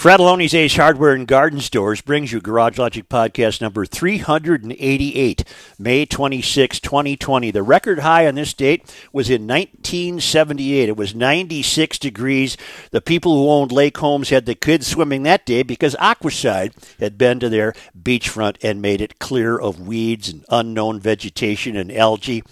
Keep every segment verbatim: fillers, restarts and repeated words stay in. Fratalone's Ace Hardware and Garden Stores brings you Garage Logic Podcast number three hundred eighty-eight, May twenty-sixth, twenty twenty. The record high on this date was in nineteen seventy-eight. It was ninety-six degrees. The people who owned lake homes had the kids swimming that day because Aquacide had been to their beachfront and made it clear of weeds and unknown vegetation and algae.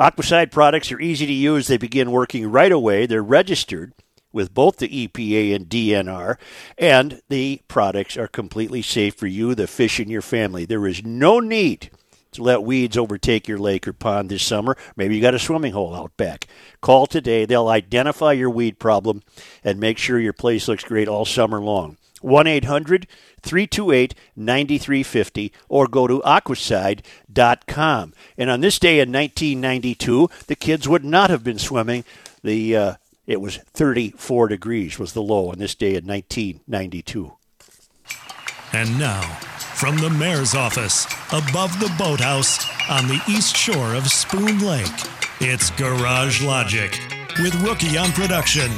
Aquacide products are easy to use. They begin working right away. They're registered with both the E P A and D N R, and the products are completely safe for you, the fish, and your family. There is no need to let weeds overtake your lake or pond this summer. Maybe you got a swimming hole out back. Call today. They'll identify your weed problem and make sure your place looks great all summer long. one eight hundred, three two eight, nine three five zero or go to aquacide dot com. And on this day in nineteen ninety-two, the kids would not have been swimming. The uh, It was thirty-four degrees was the low on this day in nineteen ninety-two. And now, from the mayor's office, above the boathouse, on the east shore of Spoon Lake, it's Garage Logic with Rookie on production,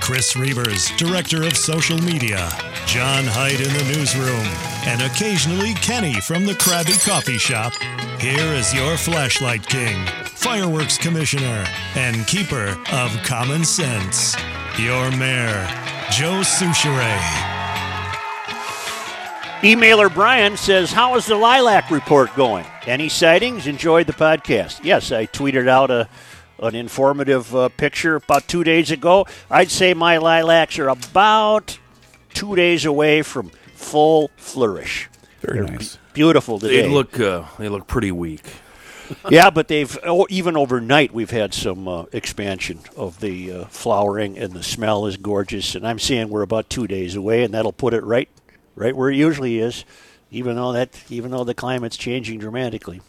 Chris Reavers, director of social media, John Hyde in the newsroom, and occasionally Kenny from the Krabby Coffee Shop. Here is your flashlight king, fireworks commissioner, and keeper of common sense, your mayor, Joe Soucheray. Emailer Brian says, how is the lilac report going? Any sightings? Enjoyed the podcast. Yes, I tweeted out a an informative uh, picture about two days ago. I'd say my lilacs are about two days away from full flourish. Very They're nice. Be- beautiful today. They look, uh, they look pretty weak. Yeah, but they've oh, even overnight we've had some uh, expansion of the uh, flowering, and the smell is gorgeous. And I'm saying we're about two days away, and that'll put it right, right where it usually is, even though that, even though the climate's changing dramatically.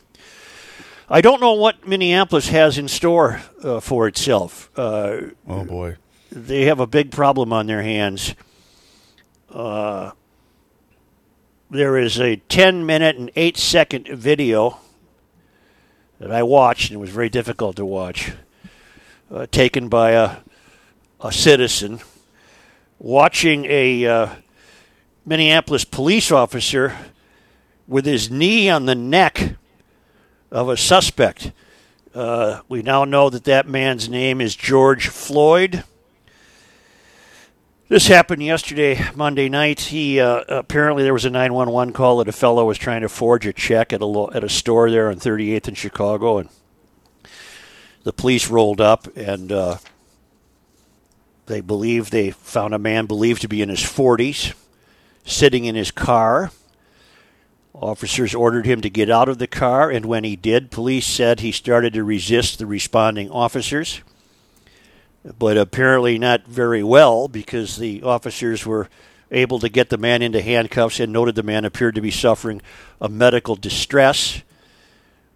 I don't know what Minneapolis has in store uh, for itself. Uh, oh boy, they have a big problem on their hands. Uh, there is a ten minute and eight second video that I watched, and it was very difficult to watch, uh, taken by a a citizen watching a uh, Minneapolis police officer with his knee on the neck of a suspect. Uh, we now know that that man's name is George Floyd. This happened yesterday, Monday night. He uh, apparently there was a nine one one call that a fellow was trying to forge a check at a lo- at a store there on thirty-eighth in Chicago, and the police rolled up, and uh, they believe they found a man believed to be in his forties, sitting in his car. Officers ordered him to get out of the car, and when he did, police said he started to resist the responding officers. But apparently not very well, because the officers were able to get the man into handcuffs and noted the man appeared to be suffering a medical distress.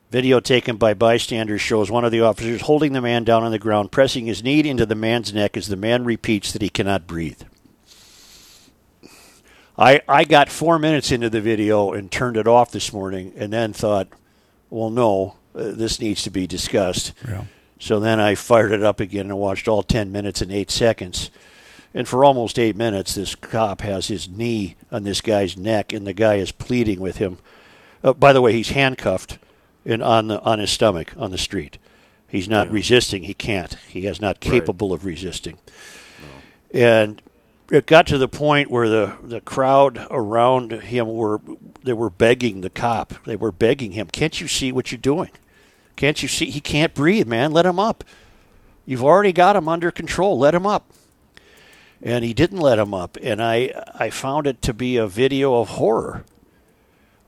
Video taken by bystanders shows one of the officers holding the man down on the ground, pressing his knee into the man's neck as the man repeats that he cannot breathe. I I got four minutes into the video and turned it off this morning, and then thought, well, no, uh, this needs to be discussed. Yeah. So then I fired it up again and watched all ten minutes and eight seconds. And for almost eight minutes, this cop has his knee on this guy's neck, and the guy is pleading with him. Uh, by the way, he's handcuffed and on the, on his stomach on the street. He's not yeah. resisting. He can't. He is not capable right. of resisting. No. And it got to the point where the, the crowd around him were, they were begging the cop. They were begging him, can't you see what you're doing? Can't you see? He can't breathe, man. Let him up. You've already got him under control. Let him up. And he didn't let him up. And I, I found it to be a video of horror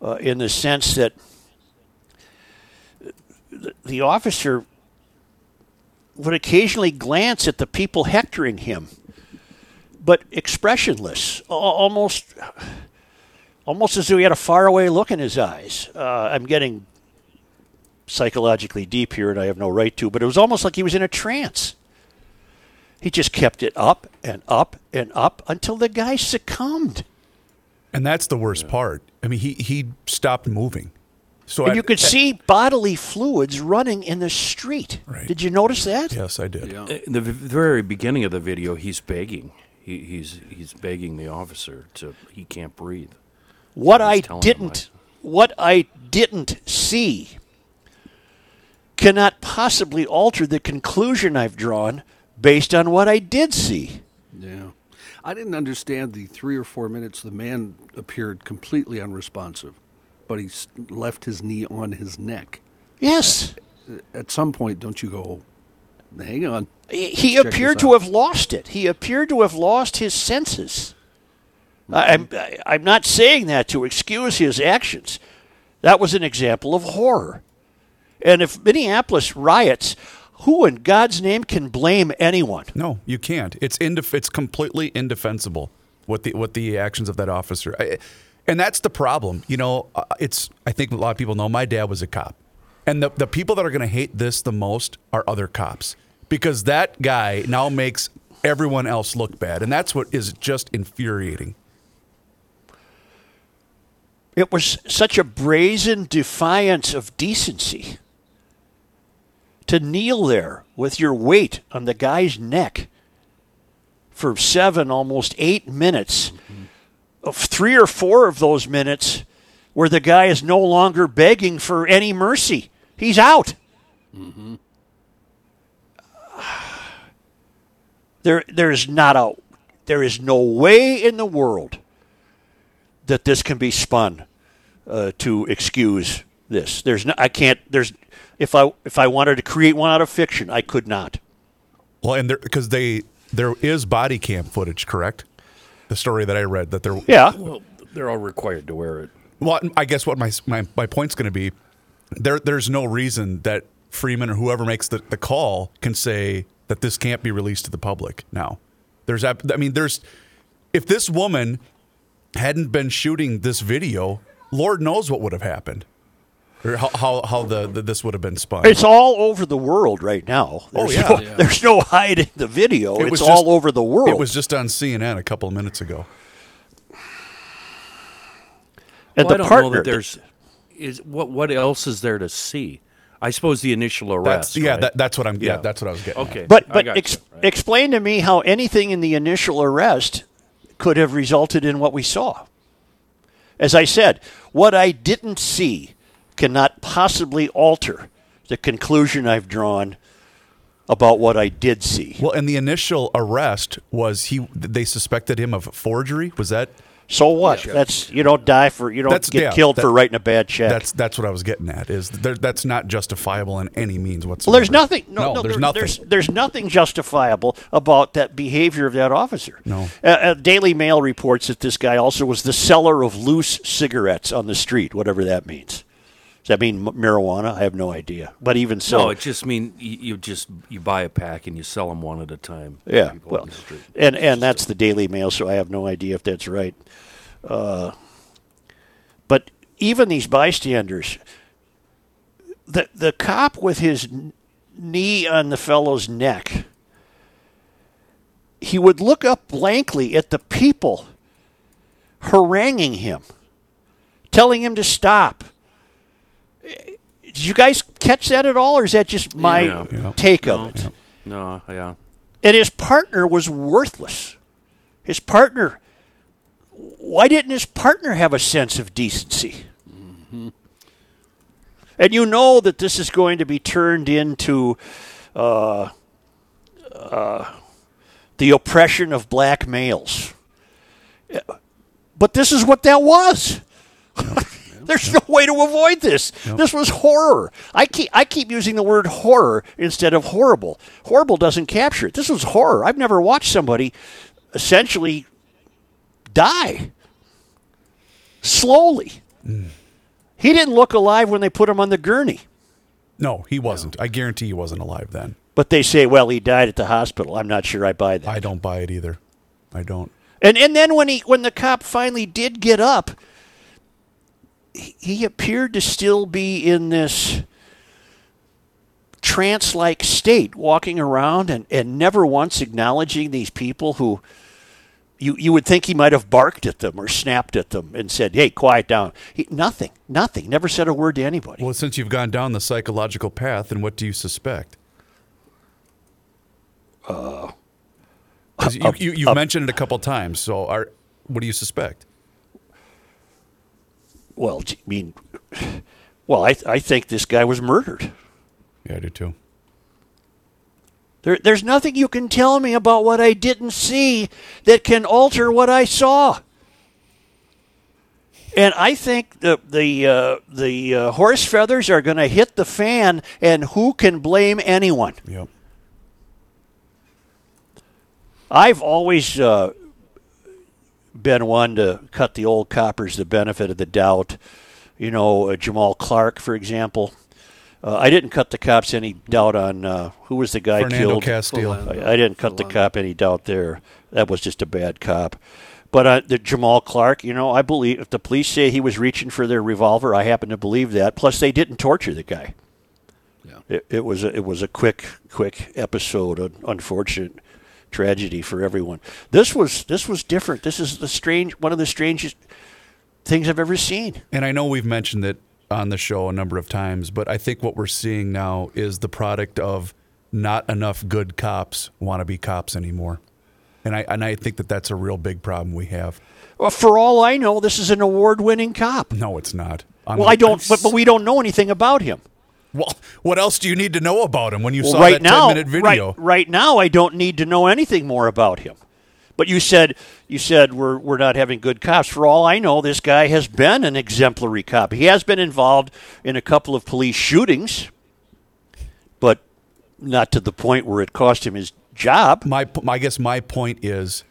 uh, in the sense that th- the officer would occasionally glance at the people hectoring him, but expressionless, almost, almost as though he had a faraway look in his eyes. Uh, I'm getting psychologically deep here, and I have no right to, but it was almost like he was in a trance. He just kept it up and up and up until the guy succumbed. And that's the worst yeah. part. I mean, he, he stopped moving. So and I, you could I, see bodily fluids running in the street. Right. Did you notice that? Yes, I did. Yeah. In the very beginning of the video, he's begging. He, he's he's begging the officer to. He can't breathe. What I didn't, what I didn't see, cannot possibly alter the conclusion I've drawn based on what I did see. Yeah, I didn't understand the three or four minutes the man appeared completely unresponsive, but he left his knee on his neck. Yes. At, at some point, don't you go, hang on. He appeared to have lost it. He appeared to have lost his senses. I'm, I'm not saying that to excuse his actions. That was an example of horror. And if Minneapolis riots, who in God's name can blame anyone? No, you can't. It's indef- It's completely indefensible what the what the actions of that officer. I, and that's the problem. You know, it's. I think a lot of people know my dad was a cop. And the, the people that are going to hate this the most are other cops. Because that guy now makes everyone else look bad. And that's what is just infuriating. It was such a brazen defiance of decency to kneel there with your weight on the guy's neck for seven, almost eight minutes. Mm-hmm. Of three or four of those minutes where the guy is no longer begging for any mercy. He's out. Mm-hmm. There, there is not a, there is no way in the world that this can be spun uh, to excuse this. There's no, I can't. There's, if I if I wanted to create one out of fiction, I could not. Well, and there because they there is body cam footage, correct? The story that I read that they're yeah, well, they're all required to wear it. Well, I guess what my my, my point's going to be, there there's no reason that Freeman or whoever makes the, the call can say that this can't be released to the public now. There's, I mean, there's, if this woman hadn't been shooting this video, Lord knows what would have happened, or how how, how the, the this would have been spun. It's all over the world right now. There's oh yeah. No, yeah, there's no hiding the video. It it's just, all over the world. It was just on C N N a couple of minutes ago. And well, the I don't partner, know that there's is what what else is there to see? I suppose the initial arrest. That's, yeah, right? that, that's what I'm. Yeah, yeah, that's what I was getting. Okay, at. but but ex- you, right? Explain to me how anything in the initial arrest could have resulted in what we saw. As I said, what I didn't see cannot possibly alter the conclusion I've drawn about what I did see. Well, and the initial arrest was he. They suspected him of forgery. Was that? So what? Yeah, that's you don't die for you don't that's, get yeah, killed that, for writing a bad check. That's that's what I was getting at. Is there, that's not justifiable in any means whatsoever. Well, there's nothing. No, no, no there's there, nothing. There's, there's nothing justifiable about that behavior of that officer. No. Uh, uh, Daily Mail reports that this guy also was the seller of loose cigarettes on the street, whatever that means. Does that mean marijuana? I have no idea. But even so, no, it just mean you, you just you buy a pack and you sell them one at a time. Yeah, well, the and and that's the Daily Mail, so I have no idea if that's right. Uh, but even these bystanders, the the cop with his knee on the fellow's neck, he would look up blankly at the people haranguing him, telling him to stop. Did you guys catch that at all, or is that just my yeah, yeah. take no, of it? No, yeah. And his partner was worthless. His partner, why didn't his partner have a sense of decency? Mm-hmm. And you know that this is going to be turned into uh, uh, the oppression of black males. But this is what that was. Yeah. There's no way to avoid this. Nope. This was horror. I keep I keep using the word horror instead of horrible. Horrible doesn't capture it. This was horror. I've never watched somebody essentially die slowly. Mm. He didn't look alive when they put him on the gurney. No, he wasn't. I guarantee he wasn't alive then. But they say, well, he died at the hospital. I'm not sure I buy that. I don't buy it either. I don't. And and then when he when the cop finally did get up, he appeared to still be in this trance-like state, walking around and, and never once acknowledging these people who you you would think he might have barked at them or snapped at them and said, hey, quiet down. He, nothing, nothing, never said a word to anybody. Well, since you've gone down the psychological path, then what do you suspect? Uh, You, you, you've uh, mentioned it a couple times, so are, what do you suspect? Well, I mean, well, I I think this guy was murdered. Yeah, I do too. There, there's nothing you can tell me about what I didn't see that can alter what I saw. And I think the the uh, the uh, horse feathers are going to hit the fan, and who can blame anyone? Yep. I've always uh, been one to cut the old coppers the benefit of the doubt. You know, uh, Jamal Clark, for example. Uh, I didn't cut the cops any doubt on uh, who was the guy Fernando killed. Castillo. I, I didn't cut Orlando. the cop any doubt there. That was just a bad cop. But uh, the Jamal Clark, you know, I believe if the police say he was reaching for their revolver, I happen to believe that. Plus, they didn't torture the guy. Yeah, it, it was a, it was a quick quick episode, an unfortunate tragedy for everyone. This was this was different. This is the strange one of the strangest things I've ever seen. And I know we've mentioned it on the show a number of times, but I think what we're seeing now is the product of not enough good cops want to be cops anymore. And I and I think that that's a real big problem we have. Well, for all I know, this is an award-winning cop. No, it's not. I'm well, like, I don't. But, but we don't know anything about him. Well, what else do you need to know about him when you well, saw right that ten-minute video? Right, right now, I don't need to know anything more about him. But you said you said we're we're not having good cops. For all I know, this guy has been an exemplary cop. He has been involved in a couple of police shootings, but not to the point where it cost him his job. My, my I guess my point is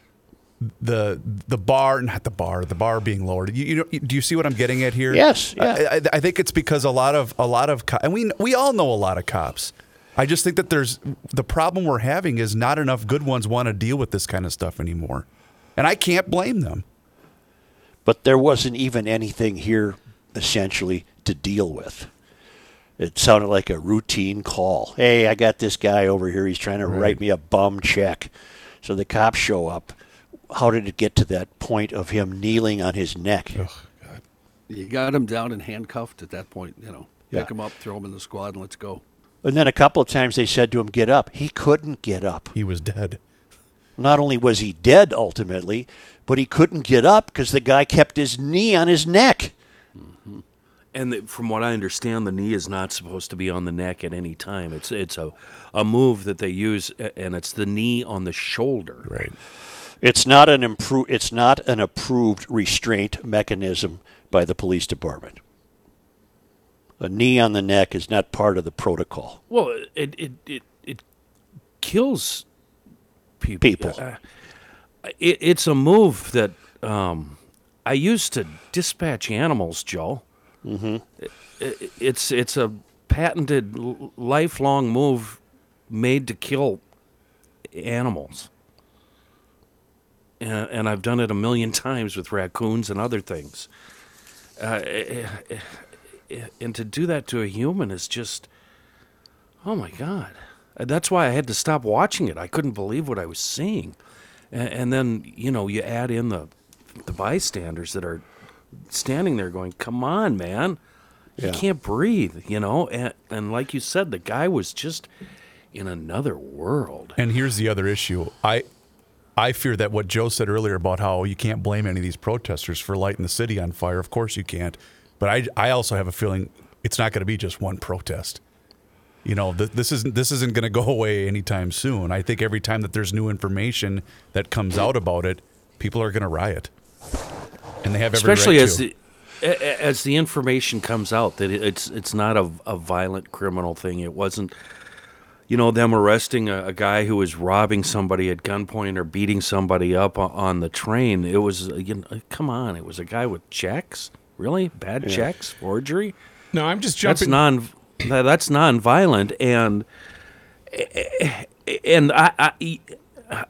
the the bar, not the bar, the bar being lowered. You, you know, do you see what I'm getting at here? Yes. Yeah. I, I, I think it's because a lot of a lot of co- and we we all know a lot of cops. I just think that there's the problem we're having is not enough good ones want to deal with this kind of stuff anymore, and I can't blame them. But there wasn't even anything here essentially to deal with. It sounded like a routine call. Hey, I got this guy over here. He's trying to right. write me a bum check. So the cops show up. How did it get to that point of him kneeling on his neck? Oh, God. You got him down and handcuffed at that point. You know, yeah. Pick him up, throw him in the squad, and let's go. And then a couple of times they said to him, get up. He couldn't get up. He was dead. Not only was he dead ultimately, but he couldn't get up because the guy kept his knee on his neck. Mm-hmm. And the, from what I understand, the knee is not supposed to be on the neck at any time. It's it's a, a move that they use, and it's the knee on the shoulder. Right. It's not an impro- It's not an approved restraint mechanism by the police department. A knee on the neck is not part of the protocol. Well, it it it, it kills people. People. Uh, it, it's a move that um, I used to dispatch animals, Joe. Mm-hmm. It's it's a patented lifelong move made to kill animals, and, and I've done it a million times with raccoons and other things. Uh, and to do that to a human is just, oh my God! That's why I had to stop watching it. I couldn't believe what I was seeing, and, and then you know you add in the the bystanders that are standing there going, come on, man. You yeah. can't breathe, you know? And, and like you said, the guy was just in another world. And here's the other issue. I I fear that what Joe said earlier about how you can't blame any of these protesters for lighting the city on fire. Of course you can't. But I, I also have a feeling it's not going to be just one protest. You know, th- this isn't this isn't going to go away anytime soon. I think every time that there's new information that comes out about it, people are going to riot. And they have every especially right as to. the as the information comes out that it's it's not a, a violent criminal thing. It wasn't, you know, them arresting a, a guy who was robbing somebody at gunpoint or beating somebody up on the train. It was, you know, come on, it was a guy with checks, really bad yeah. checks, forgery. No, I'm just jumping. That's non that's non-violent, and and I I,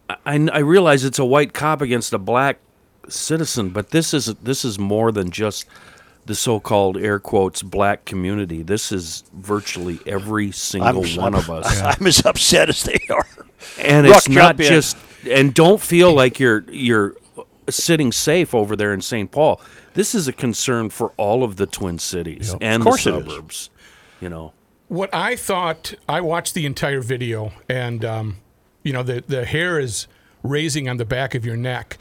I, I realize it's a white cop against a black citizen, but this is this is more than just the so-called air quotes black community. This is virtually every single I'm, one I'm, of us. Yeah. I'm as upset as they are, and Rock, it's not just. In. And don't feel like you're you're sitting safe over there in Saint Paul. This is a concern for all of the Twin Cities yep. and the suburbs. You know what I thought. I watched the entire video, and um, you know the the hair is raising on the back of your neck.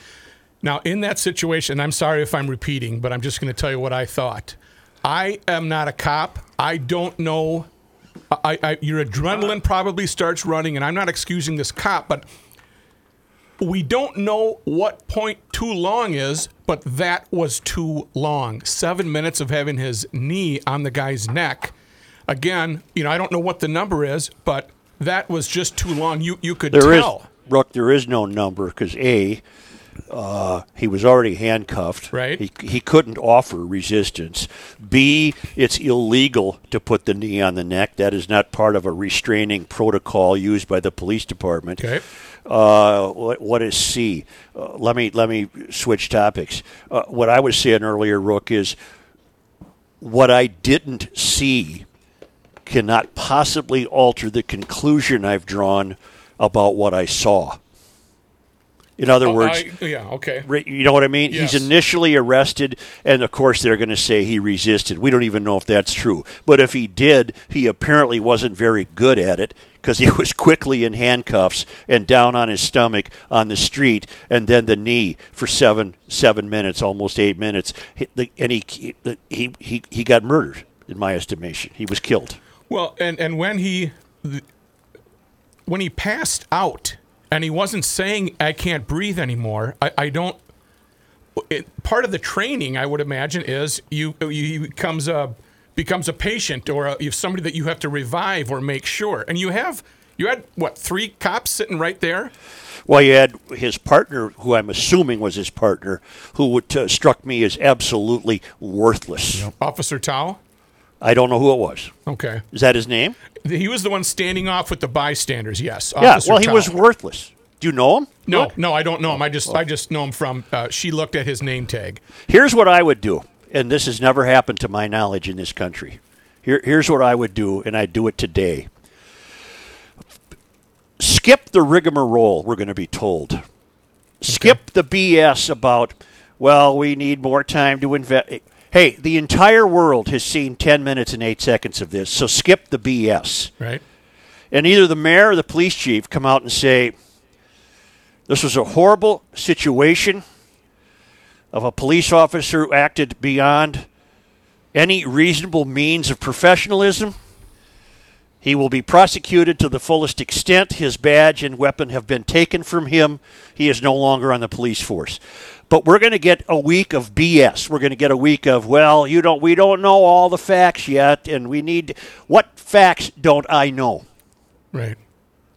Now, in that situation, I'm sorry if I'm repeating, but I'm just going to tell you what I thought. I am not a cop. I don't know. I, I, your adrenaline probably starts running, and I'm not excusing this cop, but we don't know what point too long is, but that was too long. Seven minutes of having his knee on the guy's neck. Again, you know, I don't know what the number is, but that was just too long. You you could there tell. Is, Brooke, there is no number because, A, Uh, he was already handcuffed. Right. He, he couldn't offer resistance. B, it's illegal to put the knee on the neck. That is not part of a restraining protocol used by the police department. Okay. Uh, what, what is C? Uh, let me let me switch topics. Uh, what I was saying earlier, Rook, is what I didn't see cannot possibly alter the conclusion I've drawn about what I saw. In other oh, words, I, yeah, okay. You know what I mean? Yes. He's initially arrested, and of course they're going to say he resisted. We don't even know if that's true. But if he did, he apparently wasn't very good at it because he was quickly in handcuffs and down on his stomach on the street, and then the knee for seven seven minutes, almost eight minutes. And he he he, he got murdered, in my estimation. He was killed. Well, and, and when he when he passed out, and he wasn't saying, I can't breathe anymore. I, I don't... It, part of the training, I would imagine, is you, you becomes a becomes a patient or a, if somebody that you have to revive or make sure. And you have... You had, what, three cops sitting right there? Well, you had his partner, who I'm assuming was his partner, who would, uh, struck me as absolutely worthless. Yep. Officer Tao? I don't know who it was. Okay. Is that his name? He was the one standing off with the bystanders, yes. Yeah, Officer well, he Tao. was worthless. Do you know him? No, Look. no, I don't know him. I just oh. I just know him from, uh, she looked at his name tag. Here's what I would do, and this has never happened to my knowledge in this country. Here, here's what I would do, and I do it today. Skip the rigmarole, we're going to be told. Okay. Skip the B S about, well, we need more time to investigate. Hey, the entire world has seen ten minutes and eight seconds of this, so skip the B S. Right. And either the mayor or the police chief come out and say, this was a horrible situation of a police officer who acted beyond any reasonable means of professionalism. He will be prosecuted to the fullest extent. His badge and weapon have been taken from him. He is no longer on the police force. But we're going to get a week of B S. We're going to get a week of, well, you don't. we don't know all the facts yet, and we need, what facts don't I know? Right.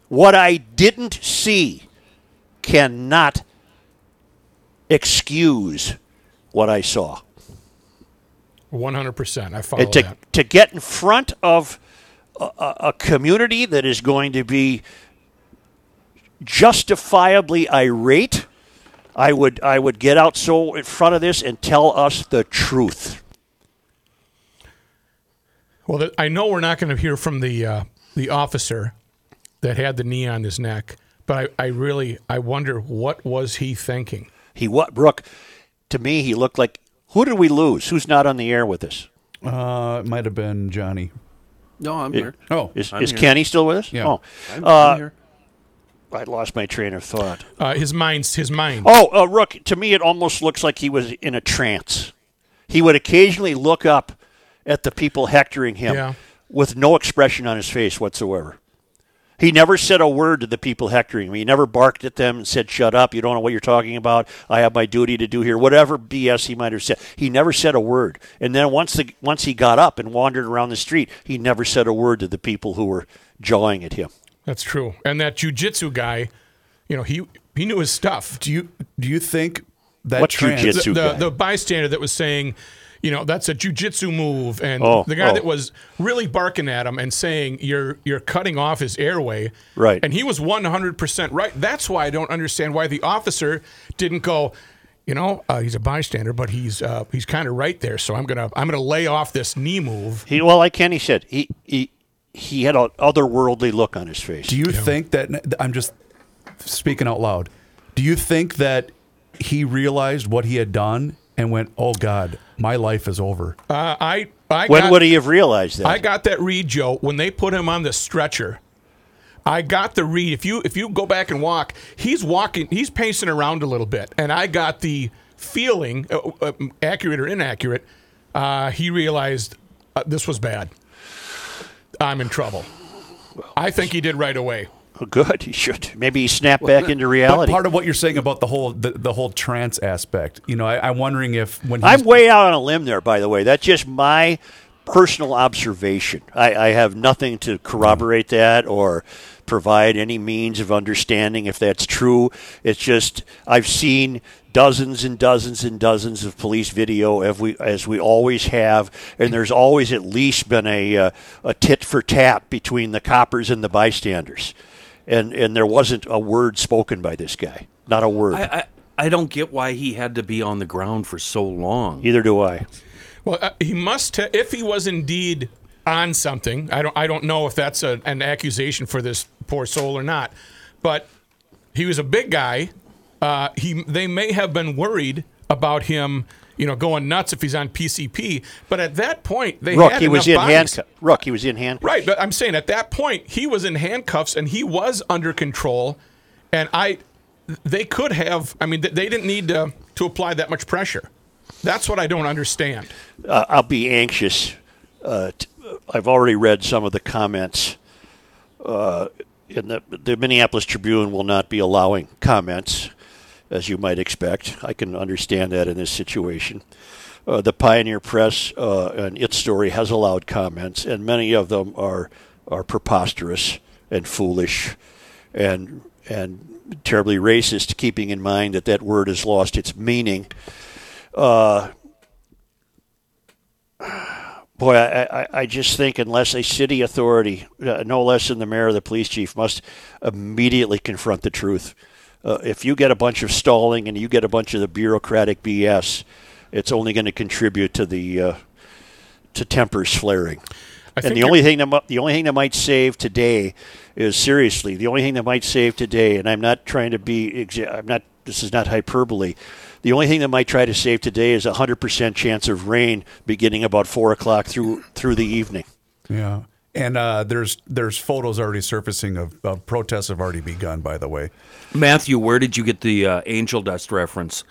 What I didn't see cannot excuse what I saw. one hundred percent. I follow and to, that. To get in front of a, a community that is going to be justifiably irate, I would I would get out so in front of this and tell us the truth. Well, I know we're not going to hear from the uh, the officer that had the knee on his neck, but I, I really I wonder what was he thinking. He what Brooke? To me, he looked like, who did we lose? Who's not on the air with us? Uh, it might have been Johnny. No, I'm it, here. Oh, is, I'm is here. Kenny still with us? Yeah. Oh, I'm, uh, I'm here. I lost my train of thought. Uh, his mind. His mind. Oh, uh, Rook, to me it almost looks like he was in a trance. He would occasionally look up at the people hectoring him yeah. with no expression on his face whatsoever. He never said a word to the people hectoring him. He never barked at them and said, shut up, you don't know what you're talking about, I have my duty to do here, whatever B S he might have said. He never said a word. And then once the, once he got up and wandered around the street, he never said a word to the people who were jawing at him. That's true. And that jiu-jitsu guy, you know, he he knew his stuff. Do you do you think that what trans- jiu-jitsu the, the, guy? the bystander that was saying, you know, that's a jiu-jitsu move, and oh, the guy oh. that was really barking at him and saying you're you're cutting off his airway. Right. And he was one hundred percent right. That's why I don't understand why the officer didn't go, you know, uh, he's a bystander, but he's uh, he's kind of right there, so I'm going to I'm going to lay off this knee move. He well, like Kenny said, he he He had an otherworldly look on his face. Do you yeah. think that, I'm just speaking out loud, do you think that he realized what he had done and went, oh, God, my life is over? Uh, I, I When got, would he have realized that? I got that read, Joe, when they put him on the stretcher. I got the read. If you if you go back and walk, he's walking, he's pacing around a little bit, and I got the feeling, uh, uh, accurate or inaccurate, uh, he realized uh, this was bad. I'm in trouble. I think he did right away. Well, good. He should. Maybe he snapped well, back into reality. Part of what you're saying about the whole the, the whole trance aspect, you know, I, I'm wondering if when he I'm was... way out on a limb there. By the way, that's just my personal observation. I, I have nothing to corroborate that or provide any means of understanding if that's true. It's just I've seen dozens and dozens and dozens of police video, as we as we always have, and there's always at least been a uh, a tit for tat between the coppers and the bystanders. And and there wasn't a word spoken by this guy. Not a word. I, I, I don't get why he had to be on the ground for so long. Neither do I. Well, uh, he must ha- if he was indeed on something. I don't I don't know if that's a, an accusation for this poor soul or not. But he was a big guy. Uh, he they may have been worried about him, you know, going nuts if he's on P C P. But at that point, they Rook, had he was in handcuffs. Rook, he was in handcuffs. Right, but I'm saying at that point, he was in handcuffs and he was under control. And I, they could have, I mean, they didn't need to, to apply that much pressure. That's what I don't understand. Uh, I'll be anxious. Uh, t- I've already read some of the comments. Uh, in the, the Minneapolis Tribune will not be allowing comments, as you might expect. I can understand that in this situation. Uh, the Pioneer Press uh, and its story has allowed comments, and many of them are are preposterous and foolish and and terribly racist, keeping in mind that that word has lost its meaning. Uh, boy, I, I, I just think unless a city authority, uh, no less than the mayor or the police chief, must immediately confront the truth. Uh, if you get a bunch of stalling and you get a bunch of the bureaucratic B S, it's only going to contribute to the uh, to tempers flaring. I and the only thing that the only thing that might save today is seriously the only thing that might save today. And I'm not trying to be. I'm not. This is not hyperbole. The only thing that might try to save today is a hundred percent chance of rain beginning about four o'clock through through the evening. Yeah. And uh, there's there's photos already surfacing of, of protests have already begun, by the way. Matthew, where did you get the uh, angel dust reference?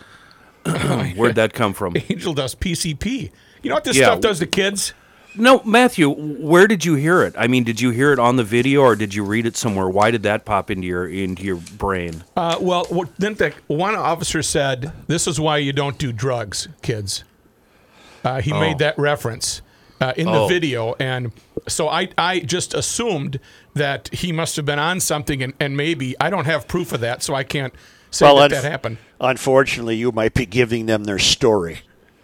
Where'd that come from? Angel dust, P C P. You know what this yeah. stuff does to kids? No, Matthew, where did you hear it? I mean, did you hear it on the video or did you read it somewhere? Why did that pop into your into your brain? Uh, well, didn't the, one officer said, this is why you don't do drugs, kids. Uh, he oh. made that reference. Uh, in oh. the video, and so I, I just assumed that he must have been on something, and, and maybe I don't have proof of that, so I can't say well, that, unf- that happened. Unfortunately, you might be giving them their story.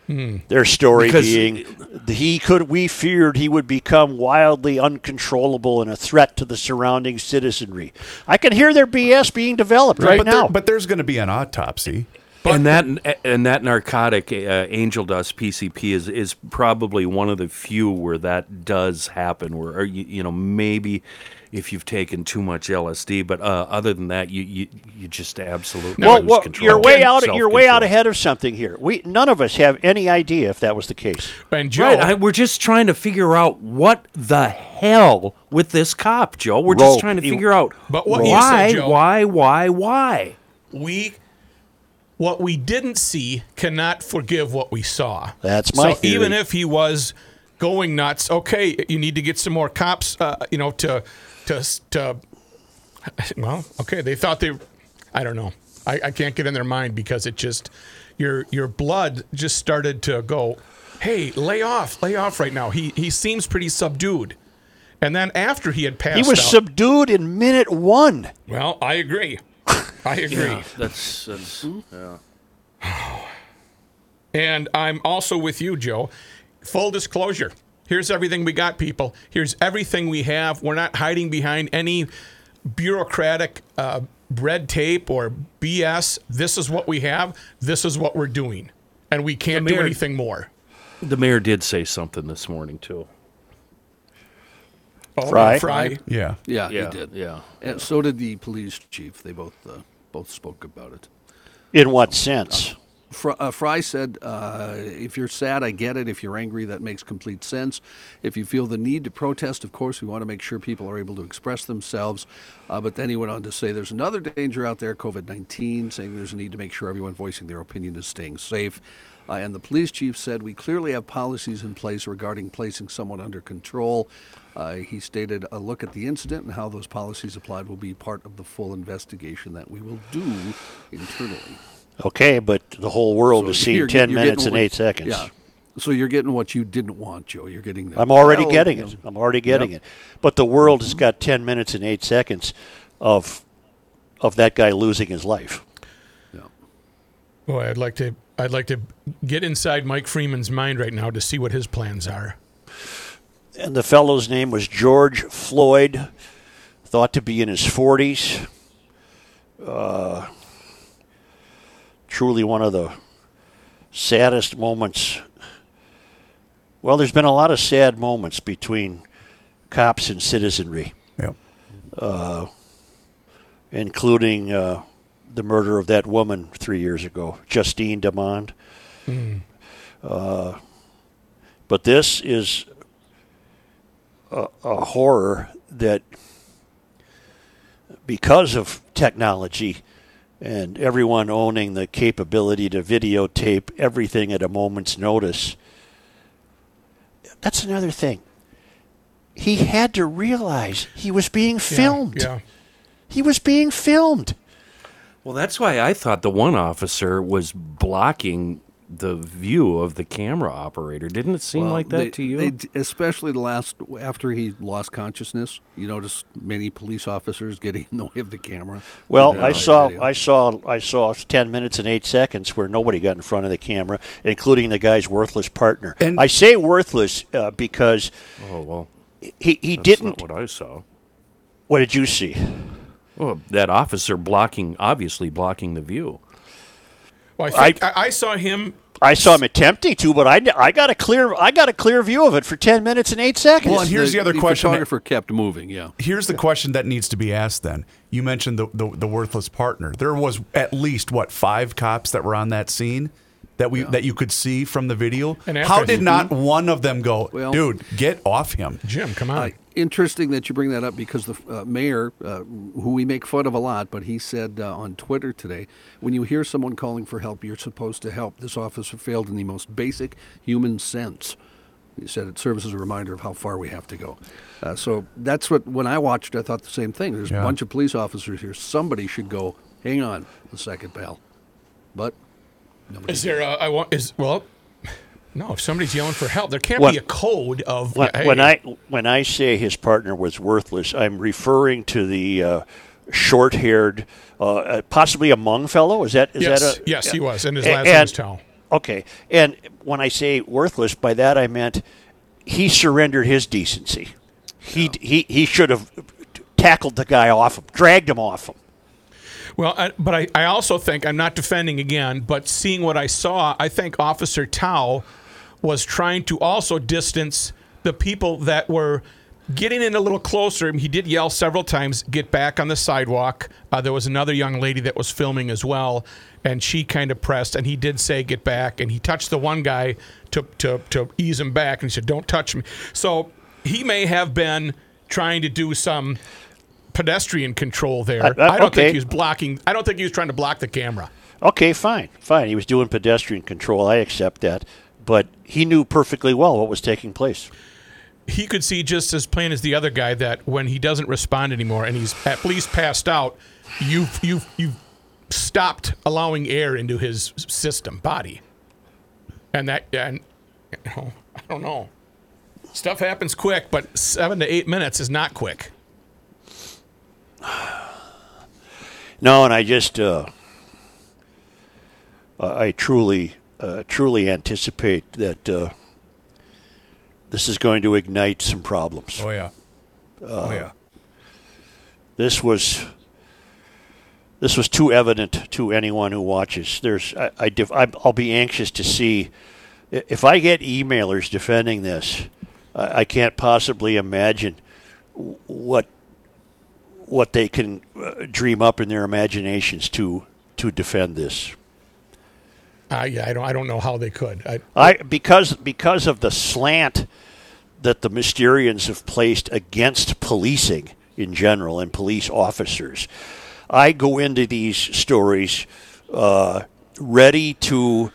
Hmm. Their story because being he could. We feared he would become wildly uncontrollable and a threat to the surrounding citizenry. I can hear their B S being developed right, right but now. There, but there's going to be an autopsy. But and that and that narcotic, uh, angel dust, P C P, is, is probably one of the few where that does happen. Where or you, you know maybe if you've taken too much L S D, but uh, other than that, you you, you just absolutely well, lose well, control. You're way out. Self-control. You're way out ahead of something here. We none of us have any idea if that was the case. And Joe, right, I, we're just trying to figure out what the hell with this cop, Joe. We're roll. just trying to figure out but what why, you said, Joe, why, why, why we. What we didn't see cannot forgive what we saw. That's my theory. So even if he was going nuts, okay, you need to get some more cops, uh, you know, to, to, to, well, okay, they thought they, I don't know. I, I can't get in their mind because it just, your your blood just started to go, hey, lay off, lay off right now. He, he seems pretty subdued. And then after he had passed out. He was out, subdued in minute one. Well, I agree. I agree. Yeah, that's, that's yeah. And I'm also with you, Joe. Full disclosure. Here's everything we got, people. Here's everything we have. We're not hiding behind any bureaucratic uh, red tape or B S. This is what we have. This is what we're doing. And we can't mayor, do anything more. The mayor did say something this morning, too. Fry? Fry. Yeah. yeah, yeah, he did. Yeah, and so did the police chief. They both uh, both spoke about it. In what um, sense? Fr- uh, Fry said, uh, if you're sad, I get it. If you're angry, that makes complete sense. If you feel the need to protest, of course, we want to make sure people are able to express themselves. Uh, but then he went on to say there's another danger out there, COVID nineteen, saying there's a need to make sure everyone voicing their opinion is staying safe. Uh, and the police chief said, we clearly have policies in place regarding placing someone under control. Uh, he stated a look at the incident and how those policies applied will be part of the full investigation that we will do internally. Okay, but the whole world so has seen ten minutes and eight seconds. Yeah. So you're getting what you didn't want, Joe. You're getting that. I'm already well, getting you know. it. I'm already getting yep. it. But the world mm-hmm. has got ten minutes and eight seconds of of that guy losing his life. Yeah. Boy, I'd like to I'd like to get inside Mike Freeman's mind right now to see what his plans are. And the fellow's name was George Floyd, thought to be in his forties. Uh Truly one of the saddest moments. Well, there's been a lot of sad moments between cops and citizenry, yeah. uh, including uh, the murder of that woman three years ago, Justine DeMond. Mm. Uh, but this is a, a horror that, because of technology, and everyone owning the capability to videotape everything at a moment's notice. That's another thing. He had to realize he was being filmed. Yeah, yeah. He was being filmed. Well, that's why I thought the one officer was blocking the view of the camera operator. Didn't it seem well, like that they, to you? They, especially the last, after he lost consciousness, you noticed many police officers getting in the way of the camera. Well, I saw, I saw, I saw ten minutes and eight seconds where nobody got in front of the camera, including the guy's worthless partner. And I say worthless uh, because oh well, he he that's didn't. Not what I saw. What did you see? Well, that officer blocking, obviously blocking the view. Well, I, think, I, I saw him. I saw him attempting to, but I, I got a clear I got a clear view of it for ten minutes and eight seconds. Well, and here's the, the other the question. The photographer kept moving. Yeah. Here's the yeah. question that needs to be asked. Then you mentioned the, the the worthless partner. There was at least what five cops that were on that scene that we yeah. that you could see from the video. How did not one of them go, well, dude, get off him, Jim? Come on. I, Interesting that you bring that up because the uh, mayor, uh, who we make fun of a lot, but he said uh, on Twitter today, when you hear someone calling for help, you're supposed to help. This officer failed in the most basic human sense. He said it serves as a reminder of how far we have to go. Uh, so that's what, when I watched, I thought the same thing. There's yeah. a bunch of police officers here. Somebody should go, hang on a second, pal. But nobody is there, a, I want, is, well... No, if somebody's yelling for help, there can't when, be a code of... When, hey. when I when I say his partner was worthless, I'm referring to the uh, short-haired, uh, possibly a Hmong fellow. Is that is yes. that a... Yes, yeah. he was, and his last name was Tao. Okay, and when I say worthless, by that I meant he surrendered his decency. He yeah. he, he should have tackled the guy off him, dragged him off him. Well, I, but I, I also think, I'm not defending again, but seeing what I saw, I think Officer Tao... was trying to also distance the people that were getting in a little closer. He did yell several times, get back on the sidewalk. Uh, there was another young lady that was filming as well, and she kind of pressed, and he did say, get back, and he touched the one guy to, to, to ease him back, and he said, don't touch me. So he may have been trying to do some pedestrian control there. Uh, uh, I don't okay. think he was blocking. I don't think he was trying to block the camera. Okay, fine, fine. He was doing pedestrian control. I accept that. But he knew perfectly well what was taking place. He could see just as plain as the other guy that when he doesn't respond anymore and he's at least passed out, you've, you've, you've stopped allowing air into his system, body. And that, and you know, I don't know. Stuff happens quick, but seven to eight minutes is not quick. No, and I just, uh, I truly... Uh, truly anticipate that uh, this is going to ignite some problems. Oh, yeah. Uh, oh, yeah. This was this was too evident to anyone who watches. There's, I, I def, I'm, I'll be anxious to see. If I get emailers defending this, I, I can't possibly imagine what what they can uh, dream up in their imaginations to to defend this. I I don't I don't know how they could. I, I because because of the slant that the Mysterians have placed against policing in general and police officers. I go into these stories uh, ready to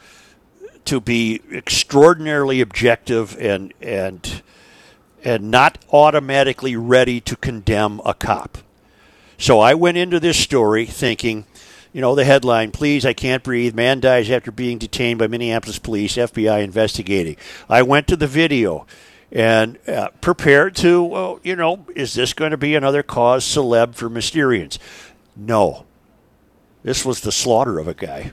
to be extraordinarily objective and and and not automatically ready to condemn a cop. So I went into this story thinking, you know, the headline, please, I can't breathe, man dies after being detained by Minneapolis police, F B I investigating. I went to the video and uh, prepared to, well, you know, is this going to be another cause celeb for Mysterians? No. This was the slaughter of a guy.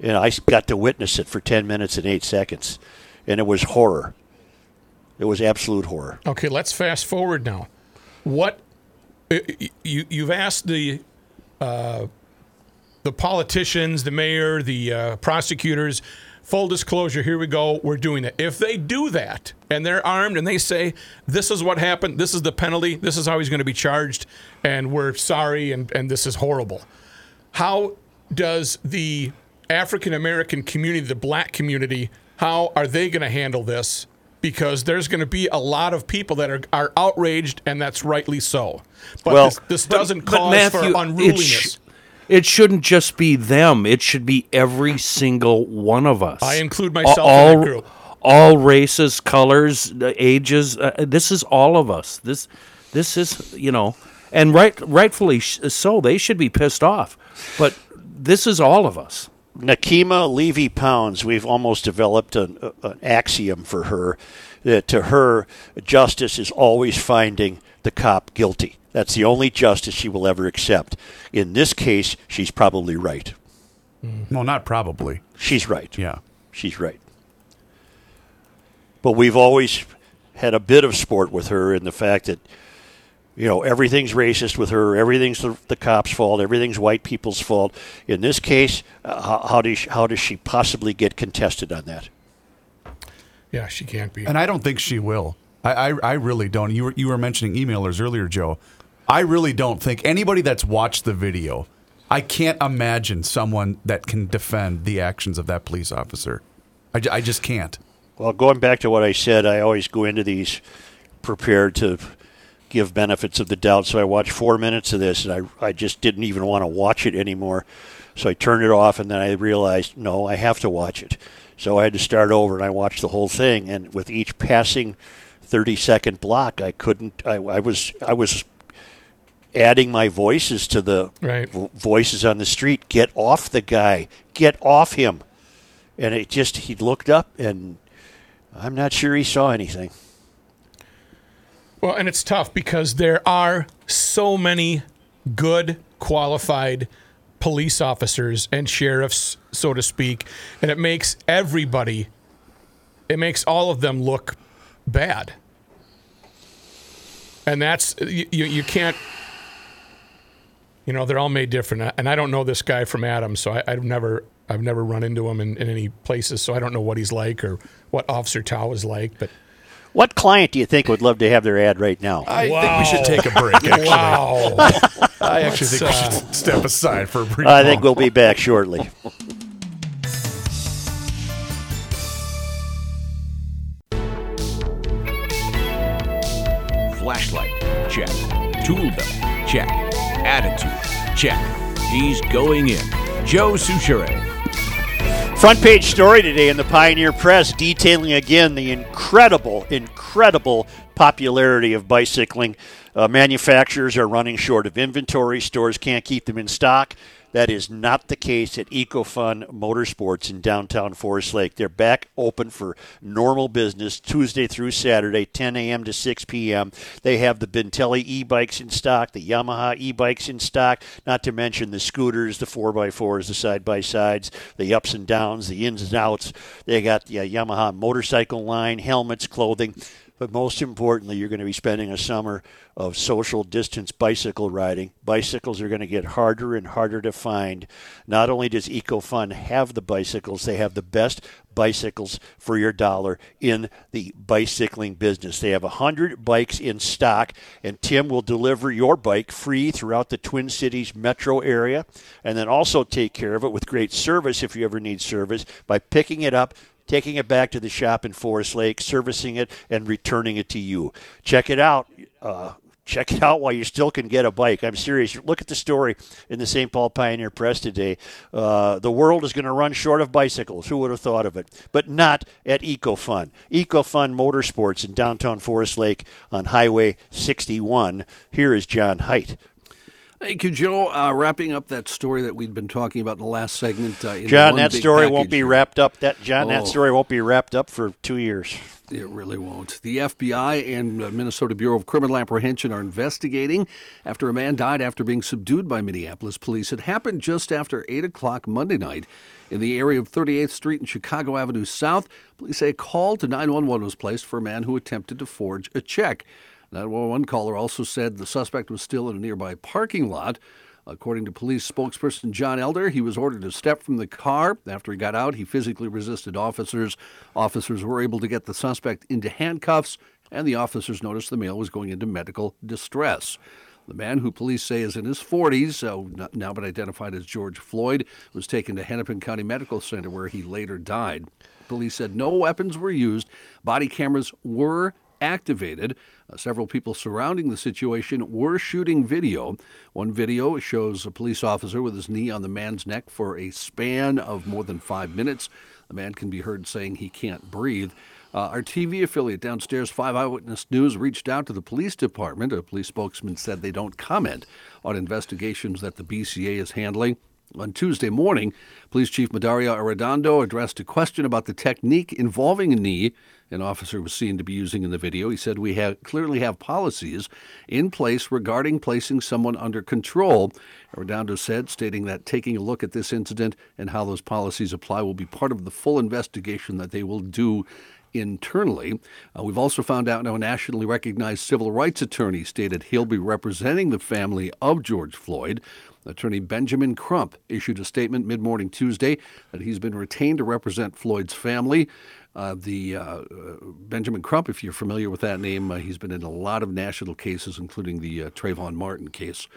And I got to witness it for ten minutes and eight seconds. And it was horror. It was absolute horror. Okay, let's fast forward now. What, you, you've asked the... Uh, The politicians, the mayor, the uh, prosecutors, full disclosure, here we go, we're doing it. If they do that, and they're armed, and they say, this is what happened, this is the penalty, this is how he's going to be charged, and we're sorry, and, and this is horrible. How does the African-American community, the black community, how are they going to handle this? Because there's going to be a lot of people that are, are outraged, and that's rightly so. But well, this, this doesn't but, cause but Matthew, for unruliness. It shouldn't just be them. It should be every single one of us. I include myself all, in that group. All races, colors, ages. Uh, this is all of us. This, this is, you know, and right, rightfully so. They should be pissed off. But this is all of us. Nakima Levy Pounds, we've almost developed an, an axiom for her, that to her, justice is always finding the cop guilty. That's the only justice she will ever accept. In this case, she's probably right. Well, not probably. She's right. Yeah. She's right. But we've always had a bit of sport with her in the fact that, you know, everything's racist with her, everything's the, the cops' fault, everything's white people's fault. In this case, uh, how, how, does, how does she possibly get contested on that? Yeah, she can't be. And I don't think she will. I, I, I really don't. You were, you were mentioning emailers earlier, Joe. I really don't think anybody that's watched the video, I can't imagine someone that can defend the actions of that police officer. I, I just can't. Well, going back to what I said, I always go into these prepared to give benefits of the doubt. So I watched four minutes of this, and I, I just didn't even want to watch it anymore. So I turned it off, and then I realized, no, I have to watch it. So I had to start over, and I watched the whole thing. And with each passing thirty-second block, I couldn't, I, I was, I was... adding my voices to the right. v- voices on the street. Get off the guy. Get off him. And it just, he looked up, and I'm not sure he saw anything. Well, and it's tough because there are so many good, qualified police officers and sheriffs, so to speak, and it makes everybody, it makes all of them look bad. And that's, you, you, you can't, you know, they're all made different, and I don't know this guy from Adam, so I, I've never, I've never run into him in, in any places, so I don't know what he's like or what Officer Tao is like. But what client do you think would love to have their ad right now? I wow. think we should take a break. Actually. Wow! I actually Let's, think uh, we should step aside for a brief. I think we'll be back shortly. Flashlight, check. Tool belt, check. Attitude, check. He's going in. Joe Soucheray. Front page story today in the Pioneer Press detailing again the incredible, incredible popularity of bicycling. Uh, manufacturers are running short of inventory. Stores can't keep them in stock. That is not the case at EcoFun Motorsports in downtown Forest Lake. They're back open for normal business Tuesday through Saturday, ten a.m. to six p.m. They have the Bentelli e-bikes in stock, the Yamaha e-bikes in stock, not to mention the scooters, the four by fours, the side-by-sides, the ups and downs, the ins and outs. They got the uh, Yamaha motorcycle line, helmets, clothing. But most importantly, you're going to be spending a summer of social distance bicycle riding. Bicycles are going to get harder and harder to find. Not only does EcoFun have the bicycles, they have the best bicycles for your dollar in the bicycling business. They have one hundred bikes in stock, and Tim will deliver your bike free throughout the Twin Cities metro area, and then also take care of it with great service if you ever need service by picking it up, taking it back to the shop in Forest Lake, servicing it, and returning it to you. Check it out. Uh, check it out while you still can get a bike. I'm serious. Look at the story in the Saint Paul Pioneer Press today. Uh, the world is going to run short of bicycles. Who would have thought of it? But not at EcoFun. EcoFun Motorsports in downtown Forest Lake on Highway sixty-one. Here is John Haidt. Thank you, Joe. Uh, wrapping up that story that we'd been talking about in the last segment. Uh, in John, that story package. won't be wrapped up. That John, oh. that story won't be wrapped up for two years. It really won't. The F B I and the Minnesota Bureau of Criminal Apprehension are investigating after a man died after being subdued by Minneapolis police. It happened just after eight o'clock Monday night in the area of thirty-eighth Street and Chicago Avenue South. Police say a call to nine one one was placed for a man who attempted to forge a check. nine one one caller also said the suspect was still in a nearby parking lot. According to police spokesperson John Elder, he was ordered to step from the car. After he got out, he physically resisted officers. Officers were able to get the suspect into handcuffs, and the officers noticed the male was going into medical distress. The man, who police say is in his forties, uh, now been identified as George Floyd, was taken to Hennepin County Medical Center, where he later died. Police said no weapons were used. Body cameras were activated. Uh, several people surrounding the situation were shooting video. One video shows a police officer with his knee on the man's neck for a span of more than five minutes. The man can be heard saying he can't breathe. Uh, our T V affiliate downstairs, five Eyewitness News, reached out to the police department. A police spokesman said they don't comment on investigations that the B C A is handling. On Tuesday morning, Police Chief Madaria Arredondo addressed a question about the technique involving a knee an officer was seen to be using in the video. He said, "We have clearly have policies in place regarding placing someone under control." Arredondo said, stating that taking a look at this incident and how those policies apply will be part of the full investigation that they will do internally. Uh, we've also found out now a nationally recognized civil rights attorney stated he'll be representing the family of George Floyd. Attorney Benjamin Crump issued a statement mid-morning Tuesday that he's been retained to represent Floyd's family. Uh, the uh, uh, Benjamin Crump, if you're familiar with that name, uh, he's been in a lot of national cases, including the uh, Trayvon Martin case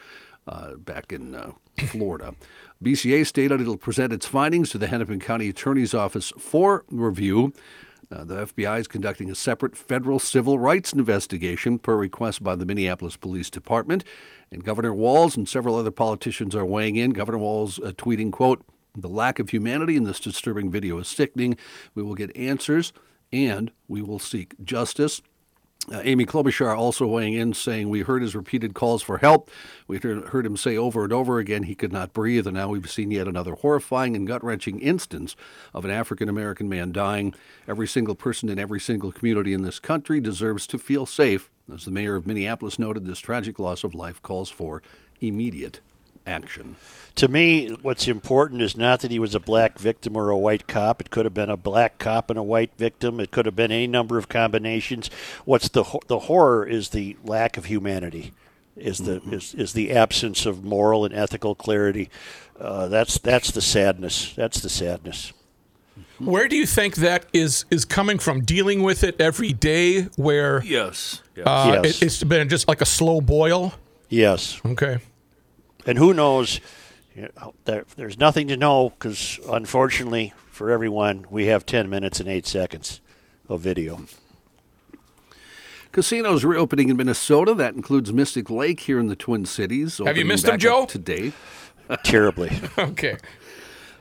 uh, back in uh, Florida. B C A stated it'll present its findings to the Hennepin County Attorney's Office for review. Uh, the F B I is conducting a separate federal civil rights investigation per request by the Minneapolis Police Department. And Governor Walz and several other politicians are weighing in. Governor Walz uh, tweeting, quote, "The lack of humanity in this disturbing video is sickening. We will get answers and we will seek justice." Uh, Amy Klobuchar also weighing in, saying, "We heard his repeated calls for help. We heard him say over and over again he could not breathe, and now we've seen yet another horrifying and gut-wrenching instance of an African-American man dying. Every single person in every single community in this country deserves to feel safe. As the mayor of Minneapolis noted, this tragic loss of life calls for immediate action." To me, what's important is not that he was a black victim or a white cop. It could have been a black cop and a white victim. It could have been any number of combinations. What's the the horror is the lack of humanity, is the mm-hmm. is, is the absence of moral and ethical clarity. Uh, that's that's the sadness. That's the sadness. Where do you think that is, is coming from? Dealing with it every day, where yes, yes. Uh, yes. It, it's been just like a slow boil. Yes. Okay. And who knows, you know, there, there's nothing to know because, unfortunately, for everyone, we have ten minutes and eight seconds of video. Casinos reopening in Minnesota. That includes Mystic Lake here in the Twin Cities. Have you missed them, Joe? Today. Terribly. Okay.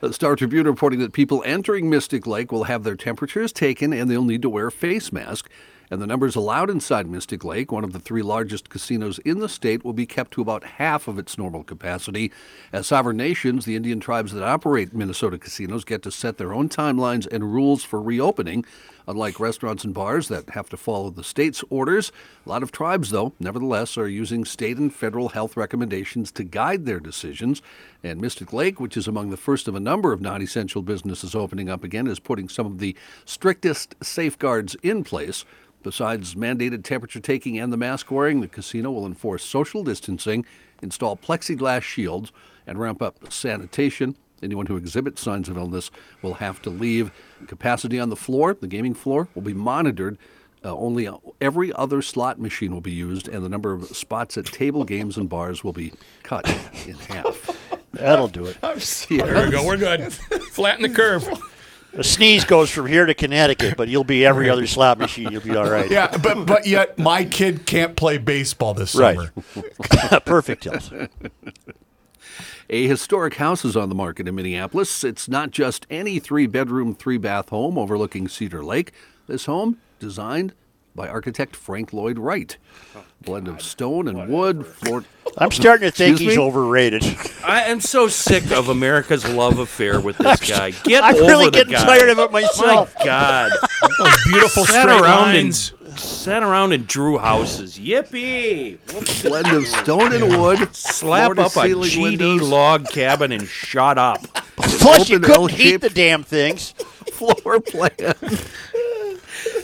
The Star Tribune reporting that people entering Mystic Lake will have their temperatures taken and they'll need to wear a face mask. And the numbers allowed inside Mystic Lake, one of the three largest casinos in the state, will be kept to about half of its normal capacity. As sovereign nations, the Indian tribes that operate Minnesota casinos get to set their own timelines and rules for reopening, unlike restaurants and bars that have to follow the state's orders. A lot of tribes, though, nevertheless, are using state and federal health recommendations to guide their decisions. And Mystic Lake, which is among the first of a number of non-essential businesses opening up again, is putting some of the strictest safeguards in place. Besides mandated temperature taking and the mask wearing, the casino will enforce social distancing, install plexiglass shields, and ramp up sanitation. Anyone who exhibits signs of illness will have to leave. Capacity on the floor, the gaming floor, will be monitored. Uh, only every other slot machine will be used, and the number of spots at table games and bars will be cut in half. That'll do it. I'm sorry. There we go. We're good. Flatten the curve. A sneeze goes from here to Connecticut, but you'll be every other slot machine. You'll be all right. Yeah, but but yet my kid can't play baseball this right. summer. Perfect. Hills. A historic house is on the market in Minneapolis. It's not just any three-bedroom, three-bath home overlooking Cedar Lake. This home, designed by architect Frank Lloyd Wright. Oh, blend God. of stone and Whatever. wood. Floor- I'm starting to think he's me? overrated. I am so sick of America's love affair with this guy. Get I'm over really the getting guy. tired of it myself. My God. Those beautiful surroundings. Sat around and drew houses. Yippee! Blend of stone and wood. Slap up a G D log cabin and shut up. Plus, you couldn't heat the damn things. Floor plan.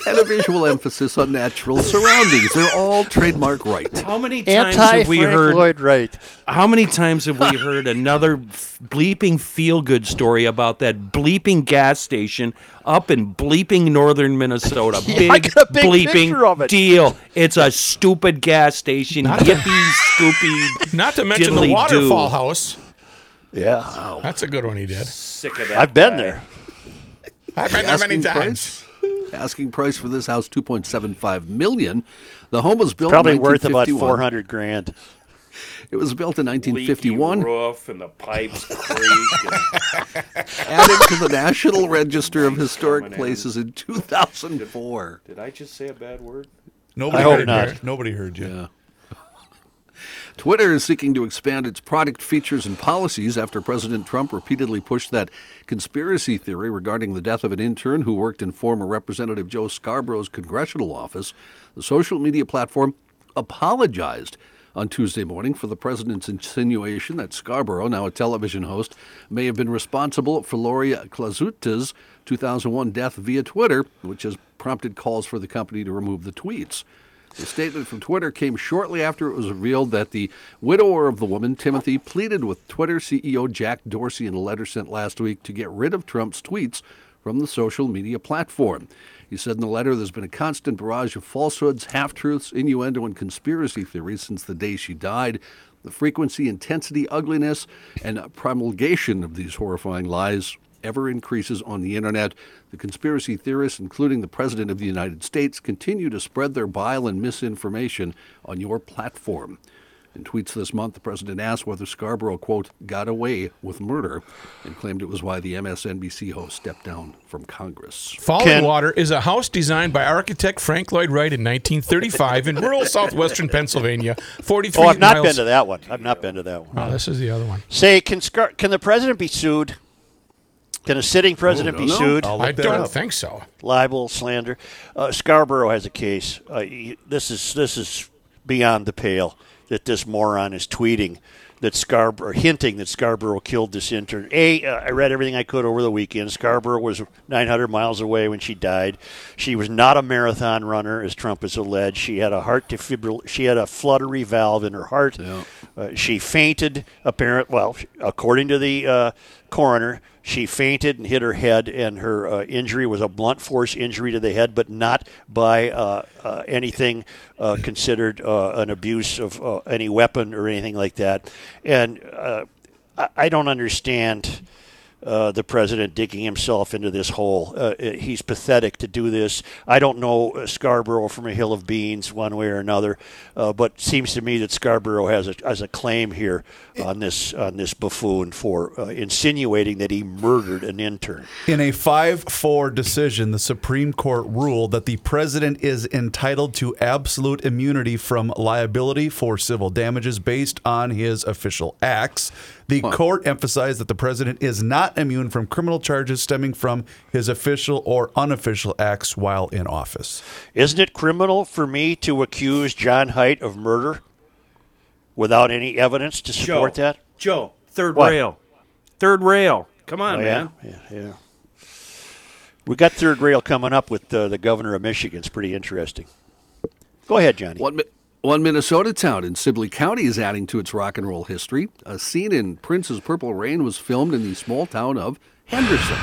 And a visual emphasis on natural surroundings. They're all trademark Wright. How many times Anti have we Frank heard Lloyd Wright? How many times have we heard another bleeping feel-good story about that bleeping gas station up in bleeping northern Minnesota? Big, yeah, big bleeping it. deal. It's a stupid gas station. Not Yippee, scoopy. Not to mention the waterfall do. house. Yeah, wow. That's a good one. He did. Sick of that. I've been guy. there. I've been there many times. Price? Asking price for this house, two point seven five million dollars. The home was built probably in worth about four hundred grand. It was built in nineteen fifty-one. Leaky roof and the pipes creak. And added to the National Register of Historic Places in two thousand four. Did, did I just say a bad word? Nobody I hope heard not. You. Nobody heard you. Yeah. Twitter is seeking to expand its product features and policies after President Trump repeatedly pushed that conspiracy theory regarding the death of an intern who worked in former Representative Joe Scarborough's congressional office. The social media platform apologized on Tuesday morning for the president's insinuation that Scarborough, now a television host, may have been responsible for Lori Klazuta's two thousand one death via Twitter, which has prompted calls for the company to remove the tweets. The statement from Twitter came shortly after it was revealed that the widower of the woman, Timothy, pleaded with Twitter C E O Jack Dorsey in a letter sent last week to get rid of Trump's tweets from the social media platform. He said in the letter, there's been a constant barrage of falsehoods, half-truths, innuendo, and conspiracy theories since the day she died. The frequency, intensity, ugliness, and promulgation of these horrifying lies ever increases on the internet. The conspiracy theorists, including the President of the United States, continue to spread their bile and misinformation on your platform. In tweets this month, the president asked whether Scarborough, quote, got away with murder, and claimed it was why the M S N B C host stepped down from Congress. Falling Ken. Water is a house designed by architect Frank Lloyd Wright in nineteen thirty-five in rural southwestern Pennsylvania. forty-three miles. Oh, I've not miles. been to that one. I've not been to that one. Oh, this is the other one. Say, can, Scar- can the president be sued? Can a sitting president Ooh, be sued? I don't up. think so. Libel, slander. Uh, Scarborough has a case. Uh, he, this is this is beyond the pale that this moron is tweeting that Scarborough, hinting that Scarborough killed this intern. A, uh, I read everything I could over the weekend. Scarborough was nine hundred miles away when she died. She was not a marathon runner, as Trump has alleged. She had a heart defibril. She had a fluttery valve in her heart. Yeah. Uh, she fainted. Apparent. Well, according to the uh, coroner. She fainted and hit her head, and her uh, injury was a blunt force injury to the head, but not by uh, uh, anything uh, considered uh, an abuse of uh, any weapon or anything like that. And uh, I don't understand uh, the president digging himself into this hole. Uh, he's pathetic to do this. I don't know Scarborough from a hill of beans one way or another, uh, but it seems to me that Scarborough has a, has a claim here on this on this buffoon for uh, insinuating that he murdered an intern. In a five four decision, the Supreme Court ruled that the president is entitled to absolute immunity from liability for civil damages based on his official acts. The huh. court emphasized that the president is not immune from criminal charges stemming from his official or unofficial acts while in office. Isn't it criminal for me to accuse John Haidt of murder? Without any evidence to support Joe, that? Joe, third what? rail. Third rail. Come on, oh, yeah, man. Yeah, yeah. We got third rail coming up with uh, the governor of Michigan. It's pretty interesting. Go ahead, Johnny. One, One Minnesota town in Sibley County is adding to its rock and roll history. A scene in Prince's Purple Rain was filmed in the small town of Henderson.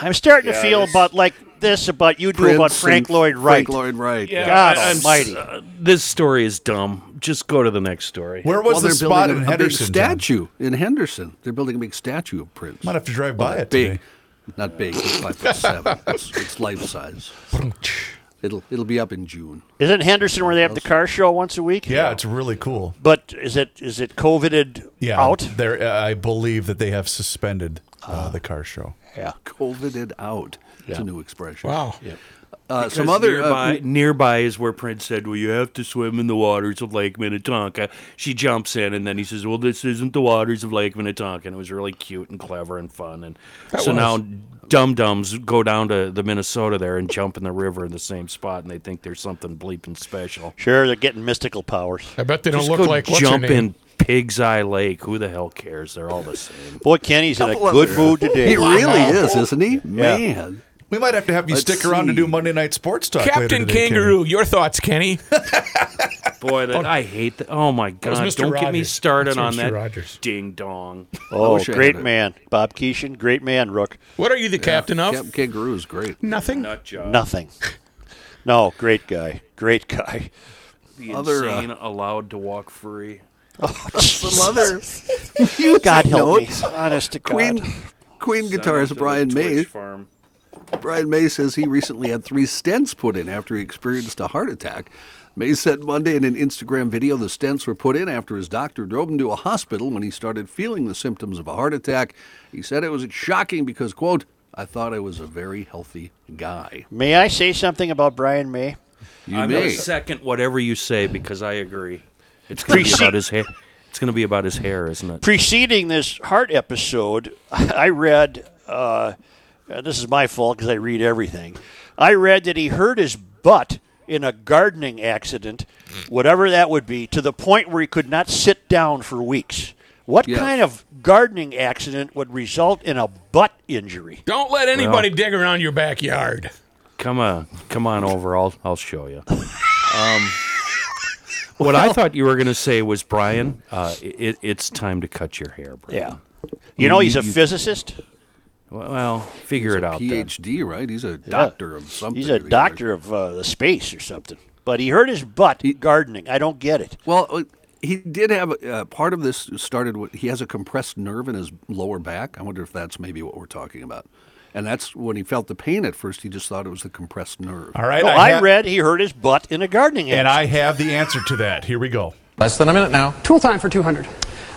I'm starting yes. to feel about like this about you do Prince about Frank Lloyd Wright. Frank Lloyd Wright. Yeah. God I, almighty. Uh, this story is dumb. Just go to the next story. Where was well, the spot in a, Henderson? A big statue town? In Henderson. They're building a big statue of Prince. Might have to drive by well, it big. Today. Not big. It's five foot seven. It's, it's life size. It'll it'll be up in June. Isn't Henderson where they have the car show once a week? Yeah, yeah. It's really cool. But is it is it COVIDed yeah, out? There, uh, I believe that they have suspended uh, uh, the car show. Yeah, COVIDed out. It's yeah. a new expression. Wow. Yeah. Uh, some other nearby, uh, nearby is where Prince said, "Well, you have to swim in the waters of Lake Minnetonka." She jumps in, and then he says, "Well, this isn't the waters of Lake Minnetonka." And it was really cute and clever and fun. And that so was. Now dum dums go down to the Minnesota there and jump in the river in the same spot, and they think there's something bleeping special. Sure, they're getting mystical powers. I bet they don't Just look go like what's jump her name? In. Pig's Eye Lake. Who the hell cares? They're all the same. Boy, Kenny's in a good mood today. He really is, isn't he? Yeah. Man. We might have to have you Let's stick around see. To do Monday Night Sports Talk. Captain today, Kangaroo, Kenny. Your thoughts, Kenny. Boy, that, oh, I hate that. Oh, my God. Don't Rogers. Get me started on Mister that Rogers. Ding dong. Oh, great man. Bob Keeshan, great man, Rook. What are you the yeah, captain of? Captain Kangaroo is great. Nothing? Nut job. Nothing. No, great guy. Great guy. The Other, insane uh, allowed to walk free. Oh, some other God help me. Honest to God. Queen, Queen guitarist Brian May. Farm. Brian May says he recently had three stents put in after he experienced a heart attack. May said Monday in an Instagram video the stents were put in after his doctor drove him to a hospital when he started feeling the symptoms of a heart attack. He said it was shocking because, quote, I thought I was a very healthy guy. May I say something about Brian May? You I'm may. Second whatever you say because I agree. It's going to be about his hair. It's going to be about his hair, isn't it? Preceding this heart episode, I read. Uh, this is my fault because I read everything. I read that he hurt his butt in a gardening accident, whatever that would be, to the point where he could not sit down for weeks. What yes. kind of gardening accident would result in a butt injury? Don't let anybody well, dig around your backyard. Come on, come on over. I'll I'll show you. Um, What well, I thought you were going to say was, Brian, uh, it, it's time to cut your hair, Brian. Yeah. You know, he's a physicist. Well, figure he's it out. He's a PhD, then. Right? He's a doctor yeah. of something. He's a doctor of uh, the space or something. But he hurt his butt he, gardening. I don't get it. Well, he did have uh, part of this started with he has a compressed nerve in his lower back. I wonder if that's maybe what we're talking about. And that's when he felt the pain at first. He just thought it was the compressed nerve. All right, no, I, ha- I read he hurt his butt in a gardening accident. And I have the answer to that. Here we go. Less than a minute now. Tool time for two hundred.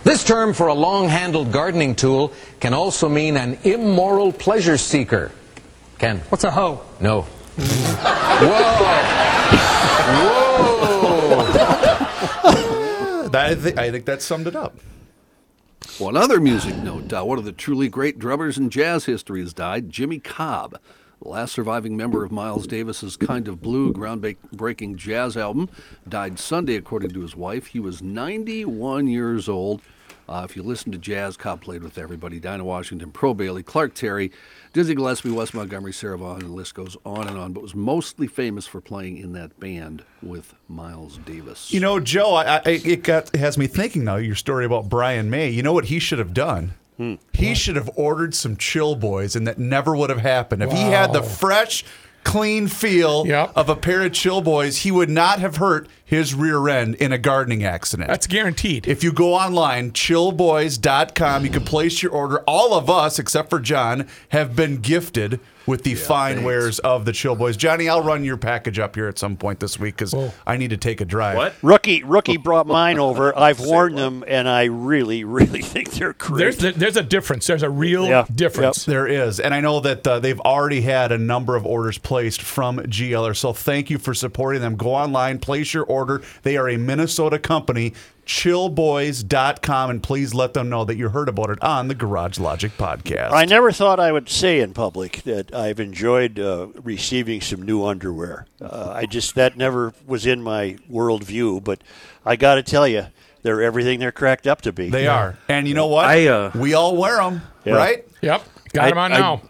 This term for a long-handled gardening tool can also mean an immoral pleasure seeker. Ken. What's a hoe? No. Whoa. Whoa. that, I, think, I think that summed it up. One other music note, uh, one of the truly great drummers in jazz history has died, Jimmy Cobb, the last surviving member of Miles Davis's Kind of Blue groundbreaking jazz album, died Sunday, according to his wife. He was ninety-one years old. Uh, if you listen to jazz, Cobb played with everybody, Dinah Washington, Pro Bailey, Clark Terry, Dizzy Gillespie, Wes Montgomery, Sarah Vaughan, and the list goes on and on, but was mostly famous for playing in that band with Miles Davis. You know, Joe, I, I, it got has me thinking now, your story about Brian May. You know what he should have done? Hmm. He wow. should have ordered some Chill Boys, and that never would have happened. If wow. he had the fresh, clean feel yep. of a pair of Chill Boys, he would not have hurt his rear end in a gardening accident. That's guaranteed. If you go online, chill boys dot com, you can place your order. All of us, except for John, have been gifted with the yeah, fine thanks. Wares of the Chill Boys. Johnny, I'll run your package up here at some point this week because I need to take a drive. What? Rookie Rookie brought mine over. I've worn them, and I really, really think they're great. There's, there's a difference. There's a real yeah. difference. Yep. There is. And I know that uh, they've already had a number of orders placed from G L R, so thank you for supporting them. Go online, place your order. They are a Minnesota company, chill boys dot com, and please let them know that you heard about it on the Garage Logic podcast. I never thought I would say in public that I've enjoyed uh, receiving some new underwear. Uh, I just, that never was in my worldview, but I got to tell you, they're everything they're cracked up to be. They yeah. are. And you know what? I, uh, we all wear them, yeah. right? Yep. Got I, them on I, now. I,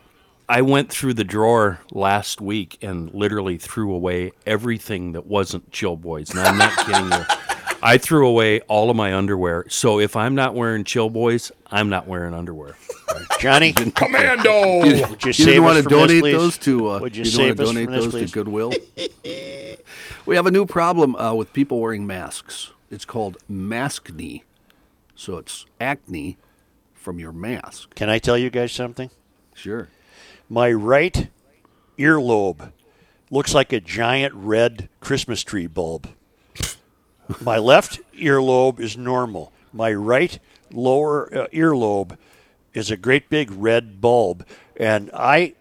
I went through the drawer last week and literally threw away everything that wasn't Chill Boys. Now, I'm not kidding you. I threw away all of my underwear. So if I'm not wearing Chill Boys, I'm not wearing underwear. Johnny, Commando. You, would you, you didn't want to donate this, those to. Uh, would you, you save us donate from this, those please? To Goodwill? We have a new problem uh, with people wearing masks. It's called maskne. So it's acne from your mask. Can I tell you guys something? Sure. My right earlobe looks like a giant red Christmas tree bulb. My left earlobe is normal. My right lower uh, earlobe is a great big red bulb. And I,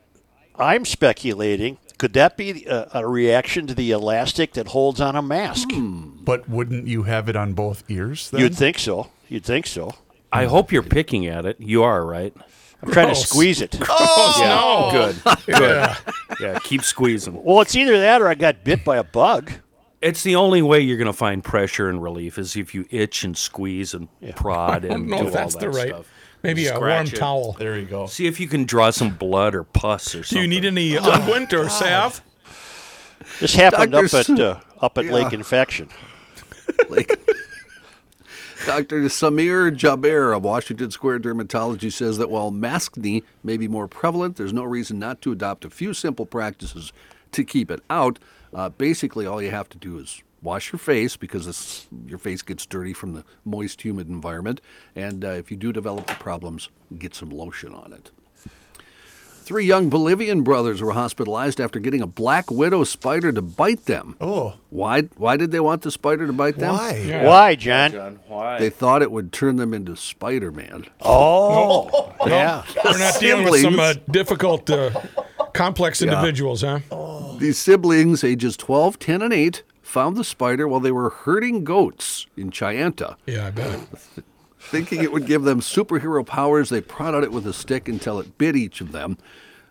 I'm speculating, could that be a, a reaction to the elastic that holds on a mask? Mm. But wouldn't you have it on both ears then? You'd think so. You'd think so. I hope you're picking at it. You are, right? I'm Gross. Trying to squeeze it. Oh, yeah. No. Good. Good. Yeah. Yeah, keep squeezing. Well, it's either that or I got bit by a bug. It's the only way you're going to find pressure and relief is if you itch and squeeze and yeah. prod and do all that stuff. Right. Maybe a warm it. Towel. There you go. See if you can draw some blood or pus or something. Do you need any unguent oh, or salve? This happened Doctor up at uh, up at yeah. Lake Infection. Lake. Doctor Samir Jaber of Washington Square Dermatology says that while maskne may be more prevalent, there's no reason not to adopt a few simple practices to keep it out. Uh, basically, all you have to do is wash your face because this, your face gets dirty from the moist, humid environment. And uh, if you do develop the problems, get some lotion on it. Three young Bolivian brothers were hospitalized after getting a black widow spider to bite them. Oh. Why Why did they want the spider to bite them? Why? Yeah. Why, John? John? Why? They thought it would turn them into Spider-Man. Oh. oh. Yeah. We're not dealing with some uh, difficult, uh, complex individuals, yeah. huh? Oh. These siblings, ages twelve, ten, and eight, found the spider while they were herding goats in Chayanta. Yeah, I bet. Thinking it would give them superhero powers, they prodded it with a stick until it bit each of them.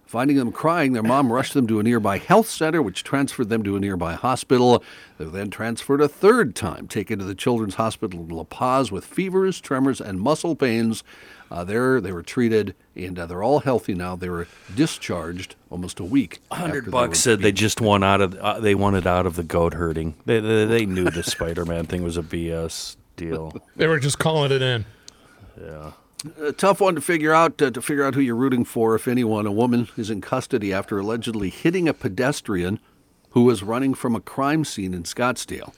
Finding them crying, their mom rushed them to a nearby health center, which transferred them to a nearby hospital. They were then transferred a third time, taken to the Children's Hospital in La Paz with fevers, tremors, and muscle pains. Uh, there, they were treated, and uh, they're all healthy now. They were discharged almost a week. Hundred bucks said beat. They just want out of. Uh, they wanted out of the goat herding. They they, they knew the Spider-Man thing was a B S. Deal. They were just calling it in. Yeah. A tough one to figure out, uh, to figure out who you're rooting for, if anyone. A woman is in custody after allegedly hitting a pedestrian who was running from a crime scene in Scottsdale.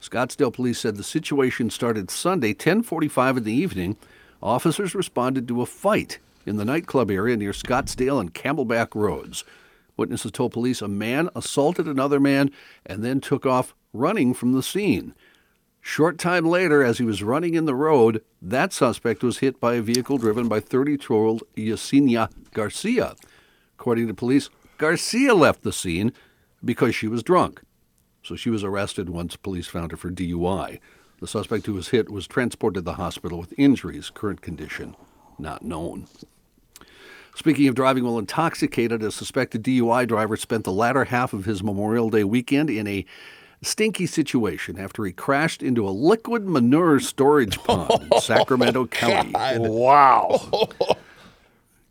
Scottsdale police said the situation started Sunday, ten forty-five in the evening. Officers responded to a fight in the nightclub area near Scottsdale and Camelback Roads. Witnesses told police a man assaulted another man and then took off running from the scene. Short time later, as he was running in the road, that suspect was hit by a vehicle driven by thirty-two-year-old Yesenia Garcia. According to police, Garcia left the scene because she was drunk. So she was arrested once police found her for D U I. The suspect who was hit was transported to the hospital with injuries. Current condition not known. Speaking of driving while intoxicated, a suspected D U I driver spent the latter half of his Memorial Day weekend in a stinky situation after he crashed into a liquid manure storage pond in Sacramento County. God. Wow.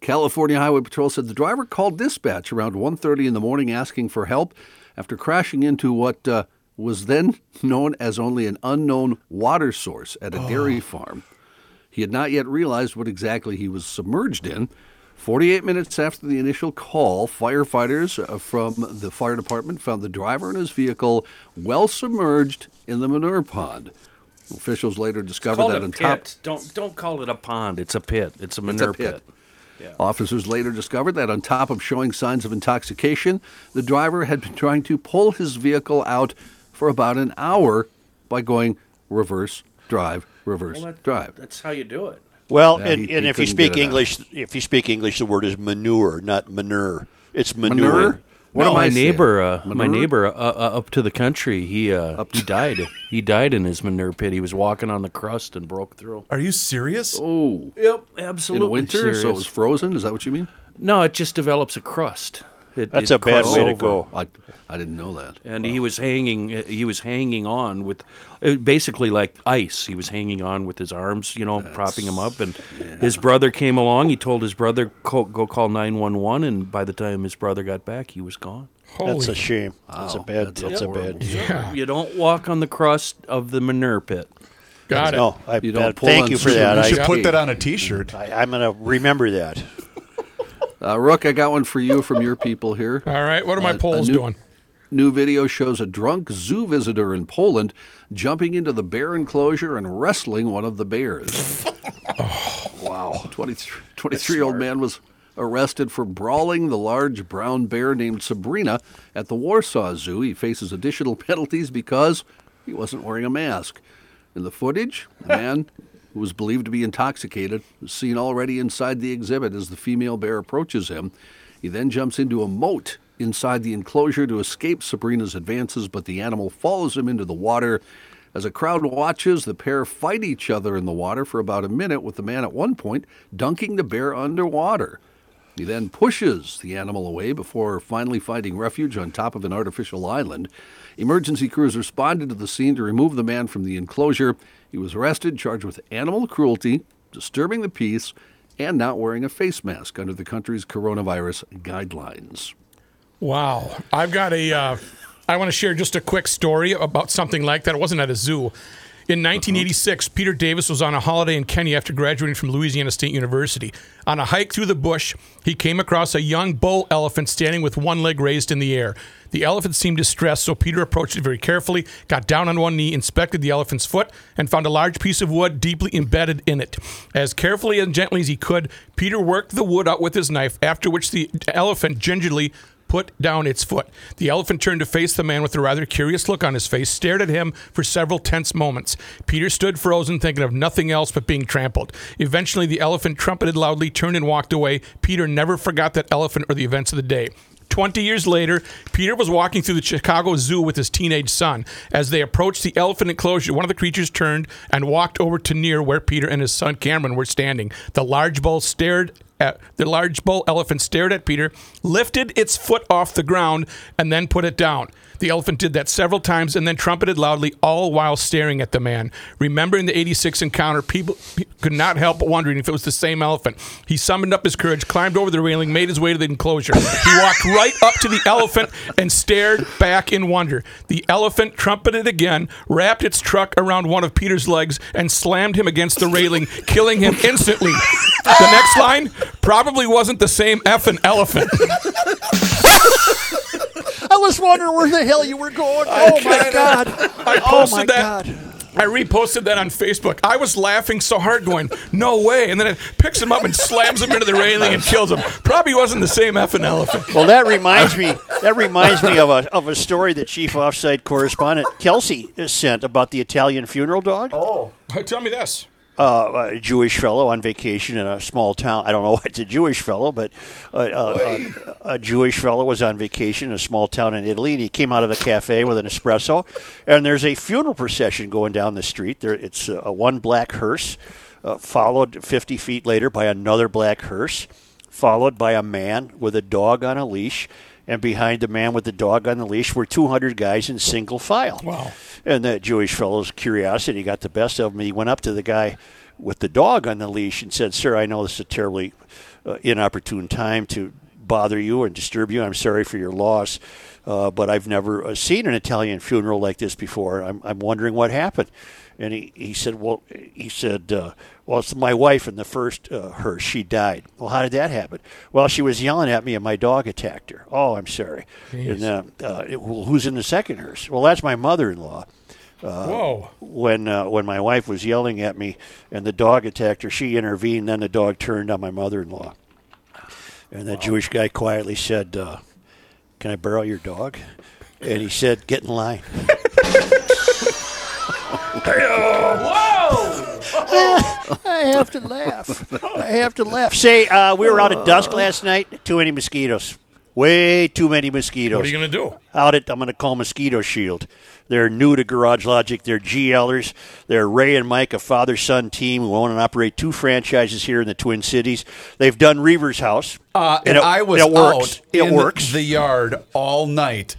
California Highway Patrol said the driver called dispatch around one thirty in the morning asking for help after crashing into what uh, was then known as only an unknown water source at a oh. dairy farm. He had not yet realized what exactly he was submerged in. forty-eight minutes after the initial call, firefighters from the fire department found the driver and his vehicle well submerged in the manure pond. Officials later discovered that on top. Don't don't call it a pond. It's a pit. It's a manure it's a pit. pit. Yeah. Officers later discovered that on top of showing signs of intoxication, the driver had been trying to pull his vehicle out for about an hour by going reverse drive, reverse well, that, drive. That's how you do it. Well, yeah, and, he, and he if you speak English, out. if you speak English, the word is manure, not manure. It's manure. manure? What no, my, neighbor, uh, my neighbor, my uh, neighbor up to the country, he uh, he died. He died in his manure pit. He was walking on the crust and broke through. Are you serious? Oh, yep, absolutely. In winter, serious. So it was frozen. Is that what you mean? No, it just develops a crust. It, That's it a bad way over. to go. I, I didn't know that. And wow. he was hanging. He was hanging on with, basically like ice. He was hanging on with his arms, you know, That's, propping him up. And yeah. his brother came along. He told his brother go call nine one one. And by the time his brother got back, he was gone. Holy that's a shame. Wow. That's a bad. That's, that's, that's a bad deal. Yeah. You don't walk on the crust of the manure pit. Got it. No, I, you don't pull thank you for that. You should I, put that on a T-shirt. I, I'm going to remember that. uh, Rook, I got one for you from your people here. All right. What are my uh, polls new, doing? New video shows a drunk zoo visitor in Poland jumping into the bear enclosure and wrestling one of the bears. Oh, wow. twenty-three-year-old man was arrested for brawling the large brown bear named Sabrina at the Warsaw Zoo. He faces additional penalties because he wasn't wearing a mask. In the footage, a man who was believed to be intoxicated was seen already inside the exhibit as the female bear approaches him. He then jumps into a moat inside the enclosure to escape Sabrina's advances, but the animal follows him into the water. As a crowd watches, the pair fight each other in the water for about a minute, with the man at one point dunking the bear underwater. He then pushes the animal away before finally finding refuge on top of an artificial island. Emergency crews responded to the scene to remove the man from the enclosure. He was arrested, charged with animal cruelty, disturbing the peace, and not wearing a face mask under the country's coronavirus guidelines. Wow. I've got a, uh, I want to share just a quick story about something like that. It wasn't at a zoo. In nineteen eighty-six, Peter Davis was on a holiday in Kenya after graduating from Louisiana State University. On a hike through the bush, he came across a young bull elephant standing with one leg raised in the air. The elephant seemed distressed, so Peter approached it very carefully, got down on one knee, inspected the elephant's foot, and found a large piece of wood deeply embedded in it. As carefully and gently as he could, Peter worked the wood out with his knife, after which the elephant gingerly put down its foot. The elephant turned to face the man with a rather curious look on his face, stared at him for several tense moments. Peter stood frozen, thinking of nothing else but being trampled. Eventually, the elephant trumpeted loudly, turned and walked away. Peter never forgot that elephant or the events of the day. Twenty years later, Peter was walking through the Chicago Zoo with his teenage son. As they approached the elephant enclosure, one of the creatures turned and walked over to near where Peter and his son Cameron were standing. The large bull stared at, the large bull elephant stared at Peter, lifted its foot off the ground, and then put it down. The elephant did that several times and then trumpeted loudly, all while staring at the man. Remembering the eighty-six encounter, people could not help but wondering if it was the same elephant. He summoned up his courage, climbed over the railing, made his way to the enclosure. He walked right up to the elephant and stared back in wonder. The elephant trumpeted again, wrapped its trunk around one of Peter's legs, and slammed him against the railing, killing him instantly. The next line, probably wasn't the same effing elephant. I was wondering where the hell you were going. Oh, my God. I posted oh my that. God. I reposted that on Facebook. I was laughing so hard going, no way. And then it picks him up and slams him into the railing and kills him. Probably wasn't the same effing elephant. Well, that reminds me That reminds me of a of a story that Chief Offsite Correspondent Kelsey sent about the Italian funeral dog. Oh. Tell me this. Uh, a Jewish fellow on vacation in a small town. I don't know why it's a Jewish fellow, but uh, uh, a, a Jewish fellow was on vacation in a small town in Italy, and he came out of a cafe with an espresso, and there's a funeral procession going down the street. There, it's a, a one black hearse, uh, followed fifty feet later by another black hearse, followed by a man with a dog on a leash, and behind the man with the dog on the leash were two hundred guys in single file. Wow. And that Jewish fellow's curiosity got the best of him. He went up to the guy with the dog on the leash and said, "Sir, I know this is a terribly uh, inopportune time to bother you and disturb you. I'm sorry for your loss, uh, but I've never uh, seen an Italian funeral like this before. I'm, I'm wondering what happened." And he, he said, well, he said, uh, well, it's my wife in the first uh, hearse. She died. Well, how did that happen? Well, she was yelling at me and my dog attacked her. Oh, I'm sorry. Jeez. And uh, uh, it, well, who's in the second hearse? Well, that's my mother-in-law. Uh, Whoa. When uh, when my wife was yelling at me and the dog attacked her, she intervened. Then the dog turned on my mother-in-law. And that wow. Jewish guy quietly said, uh, "Can I borrow your dog?" And he said, "Get in line." Whoa! I have to laugh. I have to laugh. Say, uh, we were out at dusk last night. Too many mosquitoes. Way too many mosquitoes. What are you going to do? Out at, I'm going to call Mosquito Shield. They're new to GarageLogic. They're GLers. They're Ray and Mike, a father-son team who own and operate two franchises here in the Twin Cities. They've done Reaver's House. Uh, and, and it, I was it works. out it in works. the yard all night.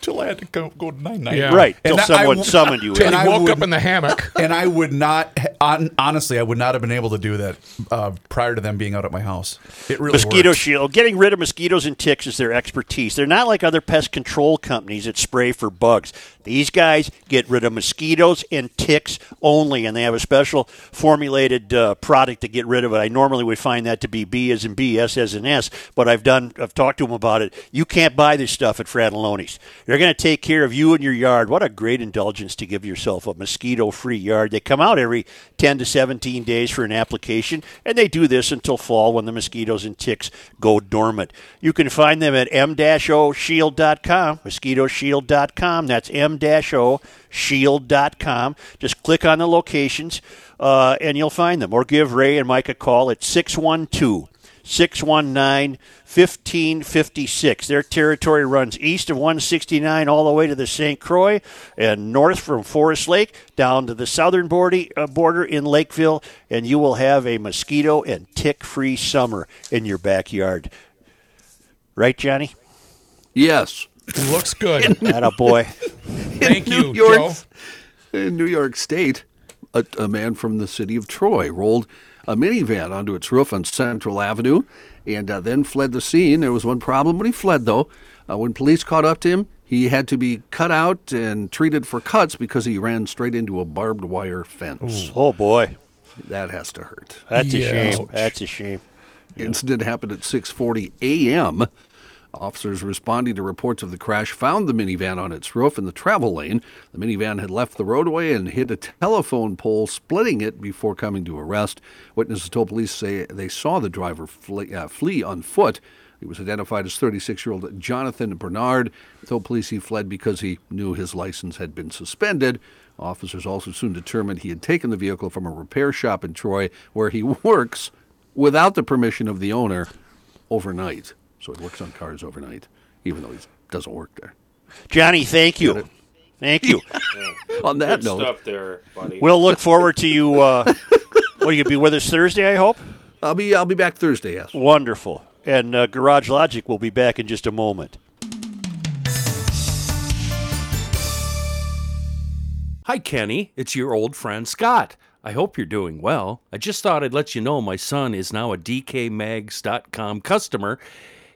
Till I had to go, go to night night. Yeah. Right, till someone I, summoned you. Till I woke would, up in the hammock. And I would not on, honestly, I would not have been able to do that uh, prior to them being out at my house. It really Mosquito worked. Shield. Getting rid of mosquitoes and ticks is their expertise. They're not like other pest control companies that spray for bugs. These guys get rid of mosquitoes and ticks only, and they have a special formulated uh, product to get rid of it. I normally would find that to be B as in B, S as in S, but I've done. I've talked to them about it. You can't buy this stuff at Fratalone's. They're going to take care of you and your yard. What a great indulgence to give yourself, a mosquito-free yard. They come out every ten to seventeen days for an application, and they do this until fall when the mosquitoes and ticks go dormant. You can find them at m o shield dot com, mosquito shield dot com. That's m o shield dot com. Just click on the locations, uh, and you'll find them. Or give Ray and Mike a call at six one two, six one nine, one five five six. Their territory runs east of one sixty-nine all the way to the Saint Croix and north from Forest Lake down to the southern border in Lakeville, and you will have a mosquito and tick-free summer in your backyard. Right, Johnny? Yes. It looks good. Attaboy. Thank you, Joe. In New York State, a, a man from the city of Troy rolled a minivan onto its roof on Central Avenue and uh, then fled the scene. There was one problem when he fled, though. Uh, when police caught up to him, he had to be cut out and treated for cuts because he ran straight into a barbed wire fence. Ooh. Oh, boy. That has to hurt. That's yeah. a shame. That's a shame. Yeah. Incident happened at six forty a.m. Officers responding to reports of the crash found the minivan on its roof in the travel lane. The minivan had left the roadway and hit a telephone pole, splitting it before coming to a rest. Witnesses told police say they saw the driver flee, uh, flee on foot. He was identified as thirty-six-year-old Jonathan Bernard. Told police he fled because he knew his license had been suspended. Officers also soon determined he had taken the vehicle from a repair shop in Troy, where he works, without the permission of the owner, overnight. So he works on cars overnight, even though he doesn't work there. Johnny, thank you. Thank you. Yeah. On that Good note. Stuff there, buddy. We'll look forward to you. Uh, will you be with us Thursday, I hope? I'll be I'll be back Thursday, yes. Wonderful. And uh, Garage Logic will be back in just a moment. Hi, Kenny. It's your old friend, Scott. I hope you're doing well. I just thought I'd let you know my son is now a D K Mags dot com customer.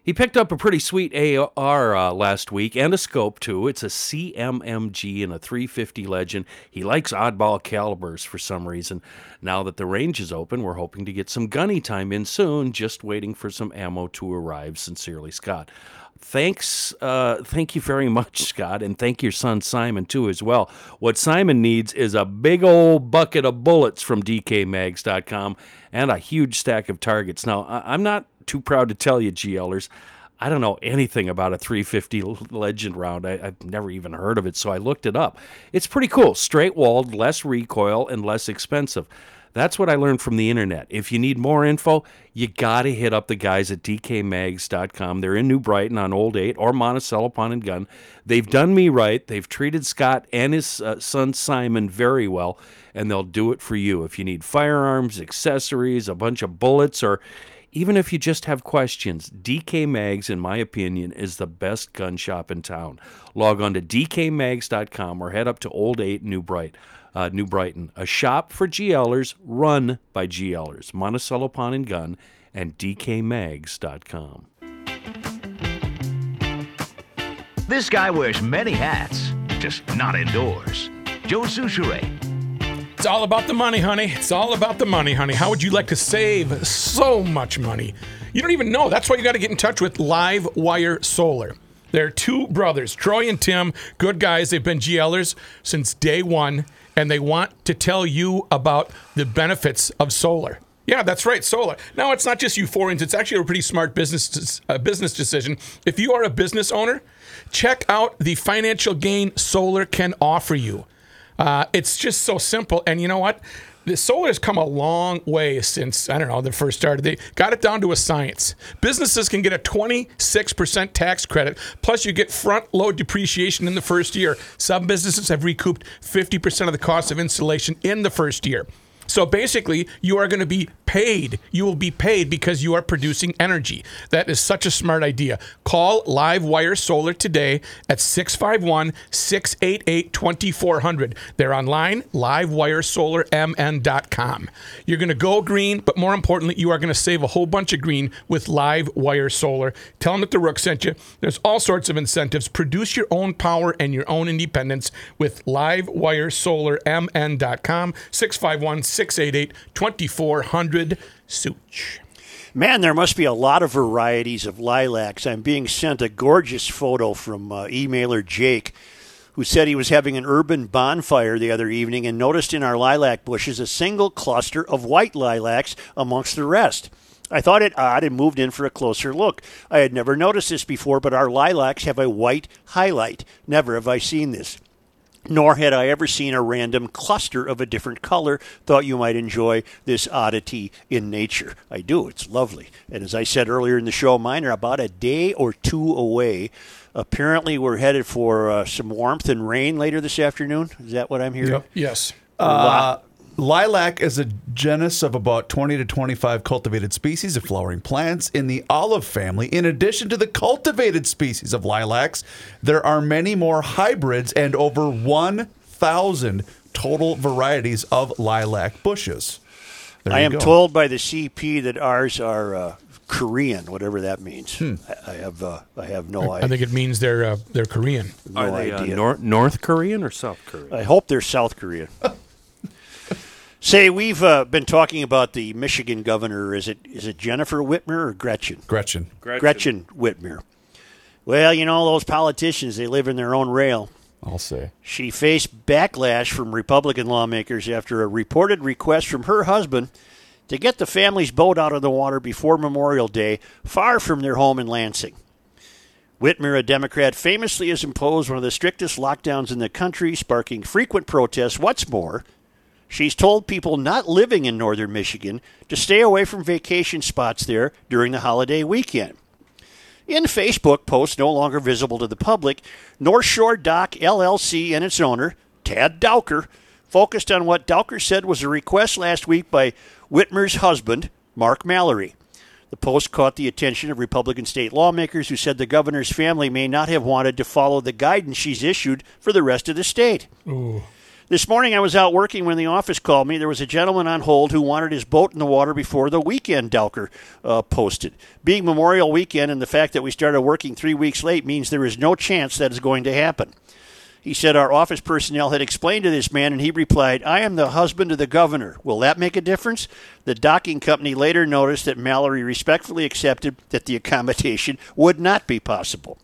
He picked up a pretty sweet A R uh, last week, and a scope, too. It's a C M M G and a three fifty Legend. He likes oddball calibers for some reason. Now that the range is open, we're hoping to get some gunny time in soon, just waiting for some ammo to arrive. Sincerely, Scott. Thanks. Uh, thank you very much, Scott, and thank your son, Simon, too, as well. What Simon needs is a big old bucket of bullets from D K Mags dot com and a huge stack of targets. Now, I- I'm not... too proud to tell you, GLers, I don't know anything about a three fifty Legend round. I, I've never even heard of it, so I looked it up. It's pretty cool. Straight-walled, less recoil, and less expensive. That's what I learned from the internet. If you need more info, you got to hit up the guys at D K Mags dot com. They're in New Brighton on Old eight or Monticello Pond and Gun. They've done me right. They've treated Scott and his uh, son Simon very well, and they'll do it for you. If you need firearms, accessories, a bunch of bullets, or... even if you just have questions, D K Mags, in my opinion, is the best gun shop in town. Log on to D K Mags dot com or head up to Old eight New Bright, uh, New Brighton, a shop for GLers run by GLers. Monticello Pond and Gun and D K Mags dot com. This guy wears many hats, just not indoors. Joe Soucheray. It's all about the money, honey. It's all about the money, honey. How would you like to save so much money? You don't even know. That's why you got to get in touch with LiveWire Solar. They're two brothers, Troy and Tim, good guys. They've been GLers since day one, and they want to tell you about the benefits of solar. Yeah, that's right, solar. Now, it's not just euphorians. It's actually a pretty smart business uh, business decision. If you are a business owner, check out the financial gain solar can offer you. Uh, it's just so simple, and you know what? The solar has come a long way since, I don't know, the first started. They got it down to a science. Businesses can get a twenty-six percent tax credit, plus you get front-load depreciation in the first year. Some businesses have recouped fifty percent of the cost of installation in the first year. So basically, you are going to be paid. You will be paid because you are producing energy. That is such a smart idea. Call LiveWire Solar today at six five one, six eight eight, two four zero zero. They're online, live wire solar m n dot com. You're going to go green, but more importantly, you are going to save a whole bunch of green with LiveWire Solar. Tell them that the Rook sent you. There's all sorts of incentives. Produce your own power and your own independence with live wire solar m n dot com, six five one, six eight eight, two four zero zero. Such. Man, there must be a lot of varieties of lilacs. I'm being sent a gorgeous photo from uh, emailer Jake, who said he was having an urban bonfire the other evening and noticed in our lilac bushes a single cluster of white lilacs amongst the rest. I thought it odd and moved in for a closer look. I had never noticed this before, but our lilacs have a white highlight. Never have I seen this. Nor had I ever seen a random cluster of a different color. Thought you might enjoy this oddity in nature. I do. It's lovely. And as I said earlier in the show, mine are about a day or two away. Apparently, we're headed for uh, some warmth and rain later this afternoon. Is that what I'm hearing? Yep. Yes. Uh, lilac is a genus of about twenty to twenty-five cultivated species of flowering plants in the olive family. In addition to the cultivated species of lilacs, there are many more hybrids and over one thousand total varieties of lilac bushes. There I am go. told by the C P that ours are uh, Korean, whatever that means. Hmm. I, I have uh, I have no idea. I think it means they're uh, they're Korean. No are they idea. Uh, nor- North Korean or South Korean? I hope they're South Korean. Say, we've uh, been talking about the Michigan governor. Is it is it Jennifer Whitmer or Gretchen? Gretchen. Gretchen. Gretchen Whitmer. Well, you know, those politicians, they live in their own rail. I'll say. She faced backlash from Republican lawmakers after a reported request from her husband to get the family's boat out of the water before Memorial Day, far from their home in Lansing. Whitmer, a Democrat, famously has imposed one of the strictest lockdowns in the country, sparking frequent protests. What's more, she's told people not living in northern Michigan to stay away from vacation spots there during the holiday weekend. In Facebook posts no longer visible to the public, North Shore Dock L L C and its owner, Tad Dowker, focused on what Dowker said was a request last week by Whitmer's husband, Mark Mallory. The post caught the attention of Republican state lawmakers who said the governor's family may not have wanted to follow the guidance she's issued for the rest of the state. Ooh. This morning I was out working when the office called me. There was a gentleman on hold who wanted his boat in the water before the weekend, Dowker uh, posted. Being Memorial Weekend and the fact that we started working three weeks late means there is no chance that is going to happen. He said our office personnel had explained to this man, and he replied, I am the husband of the governor. Will that make a difference? The docking company later noticed that Mallory respectfully accepted that the accommodation would not be possible.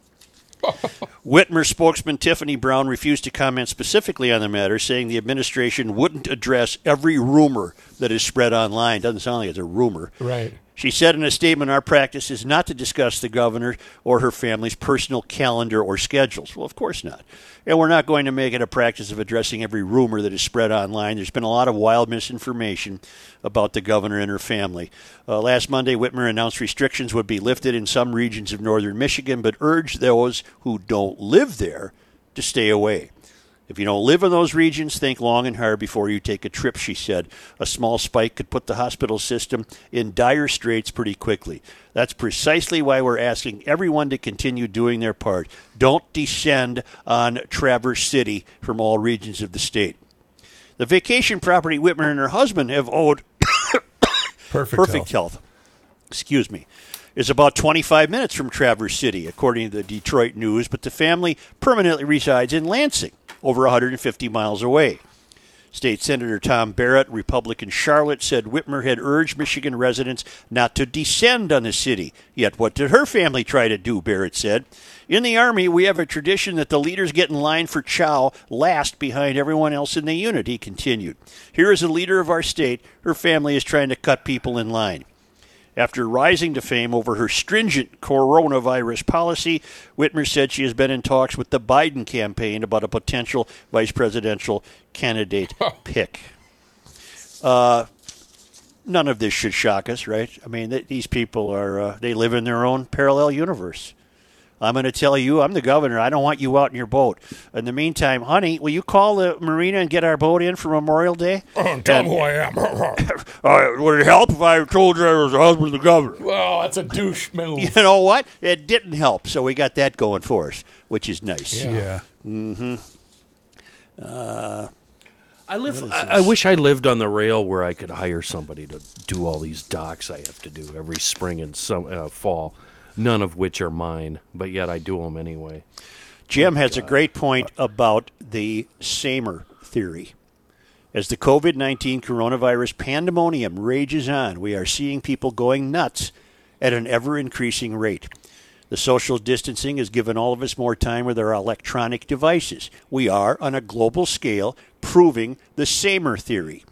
Whitmer spokesman Tiffany Brown refused to comment specifically on the matter, saying the administration wouldn't address every rumor that is spread online. Doesn't sound like it's a rumor. Right. She said in a statement, our practice is not to discuss the governor or her family's personal calendar or schedules. Well, of course not. And we're not going to make it a practice of addressing every rumor that is spread online. There's been a lot of wild misinformation about the governor and her family. Uh, last Monday, Whitmer announced restrictions would be lifted in some regions of northern Michigan, but urged those who don't live there to stay away. If you don't live in those regions, think long and hard before you take a trip, she said. A small spike could put the hospital system in dire straits pretty quickly. That's precisely why we're asking everyone to continue doing their part. Don't descend on Traverse City from all regions of the state. The vacation property Whitmer and her husband have owed perfect, perfect health. health. Excuse me. Is about twenty-five minutes from Traverse City, according to the Detroit News, but the family permanently resides in Lansing, over one hundred fifty miles away. State Senator Tom Barrett, Republican Charlotte, said Whitmer had urged Michigan residents not to descend on the city. Yet what did her family try to do, Barrett said. In the Army, we have a tradition that the leaders get in line for chow last behind everyone else in the unit, he continued. Here is a leader of our state. Her family is trying to cut people in line. After rising to fame over her stringent coronavirus policy, Whitmer said she has been in talks with the Biden campaign about a potential vice presidential candidate pick. Uh, none of this should shock us, right? I mean, th- these people are, uh, they live in their own parallel universe. I'm going to tell you, I'm the governor. I don't want you out in your boat. In the meantime, honey, will you call the marina and get our boat in for Memorial Day? Oh, tell them who I am. uh, would it help if I told you I was the husband of the governor? Well, that's a douche move. You know what? It didn't help, so we got that going for us, which is nice. Yeah. yeah. Mm-hmm. Uh, I live. I, I wish I lived on the rail where I could hire somebody to do all these docks I have to do every spring and some, uh, fall, none of which are mine, but yet I do them anyway. Jim oh, has God. a great point about the Samer theory. As the covid nineteen coronavirus pandemonium rages on, we are seeing people going nuts at an ever-increasing rate. The social distancing has given all of us more time with our electronic devices. We are, on a global scale, proving the Samer theory.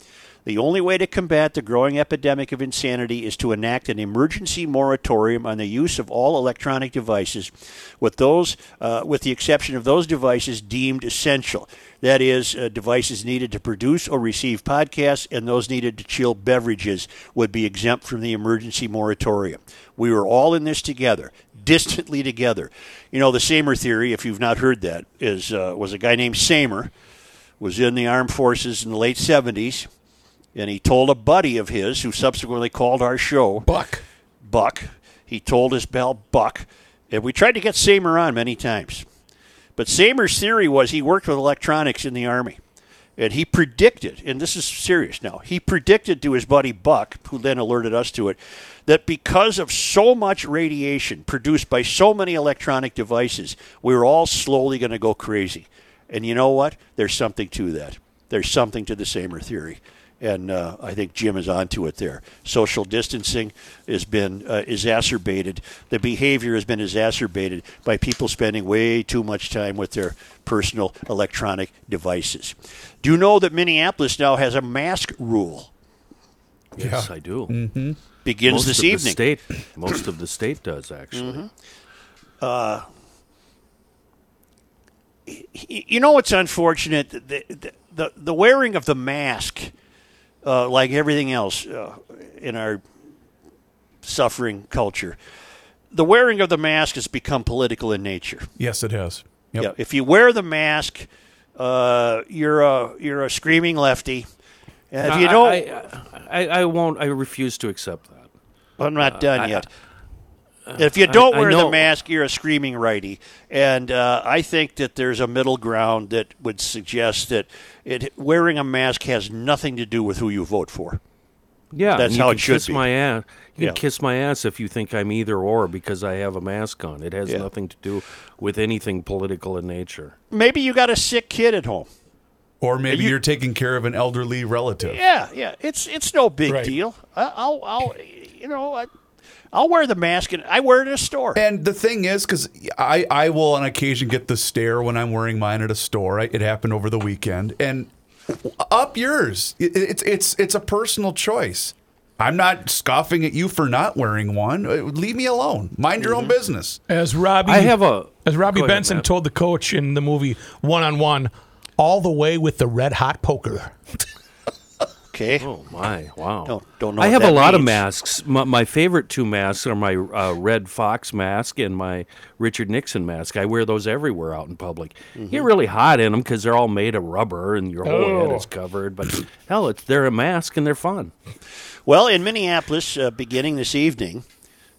The only way to combat the growing epidemic of insanity is to enact an emergency moratorium on the use of all electronic devices, with those, uh, with the exception of those devices deemed essential. That is, uh, devices needed to produce or receive podcasts and those needed to chill beverages would be exempt from the emergency moratorium. We were all in this together. Distantly together. You know, the Samer theory, if you've not heard that, is uh, was a guy named Samer, was in the armed forces in the late seventies, and he told a buddy of his, who subsequently called our show, Buck. Buck. He told his pal Buck, and we tried to get Samer on many times. But Samer's theory was he worked with electronics in the Army, and he predicted, and this is serious now, he predicted to his buddy Buck, who then alerted us to it, that because of so much radiation produced by so many electronic devices, we're all slowly going to go crazy. And you know what? There's something to that. There's something to the Samer theory. And uh, I think Jim is onto it there. Social distancing has been uh, exacerbated. The behavior has been exacerbated by people spending way too much time with their personal electronic devices. Do you know that Minneapolis now has a mask rule? Yes, yeah. I do. Mm-hmm. Begins most this of evening. The state, most of the state does, actually. Mm-hmm. Uh, you know what's unfortunate? The, the, the wearing of the mask... Uh, like everything else uh, in our suffering culture, the wearing of the mask has become political in nature. Yes, it has. Yep. Yeah, if you wear the mask, uh, you're a you're a screaming lefty. If you don't, I, I, I, I won't. I refuse to accept that. I'm not uh, done I, yet. Uh, if you don't I, wear I the mask, you're a screaming righty. And uh, I think that there's a middle ground that would suggest that it, wearing a mask has nothing to do with who you vote for. Yeah, that's how it should kiss be. My ass. You yeah. can kiss my ass if you think I'm either or because I have a mask on. It has yeah. nothing to do with anything political in nature. Maybe you got a sick kid at home. Or maybe you, you're taking care of an elderly relative. Yeah, yeah. It's it's no big right. deal. I, I'll, I'll, you know... I, I'll wear the mask, and I wear it at a store. And the thing is, because I, I will on occasion get the stare when I'm wearing mine at a store. I, it happened over the weekend. And up yours. It, it's it's it's a personal choice. I'm not scoffing at you for not wearing one. Leave me alone. Mind your mm-hmm. own business. As Robbie, I have a, as Robbie ahead, Benson Matt. told the coach in the movie One-on-One, all the way with the red-hot poker. Okay. Oh, my. Wow. Don't, don't know I have a lot means. of masks. My, my favorite two masks are my uh, Red Fox mask and my Richard Nixon mask. I wear those everywhere out in public. Mm-hmm. You get really hot in them because they're all made of rubber and your whole oh. head is covered. But, hell, it's, they're a mask and they're fun. Well, in Minneapolis, uh, beginning this evening,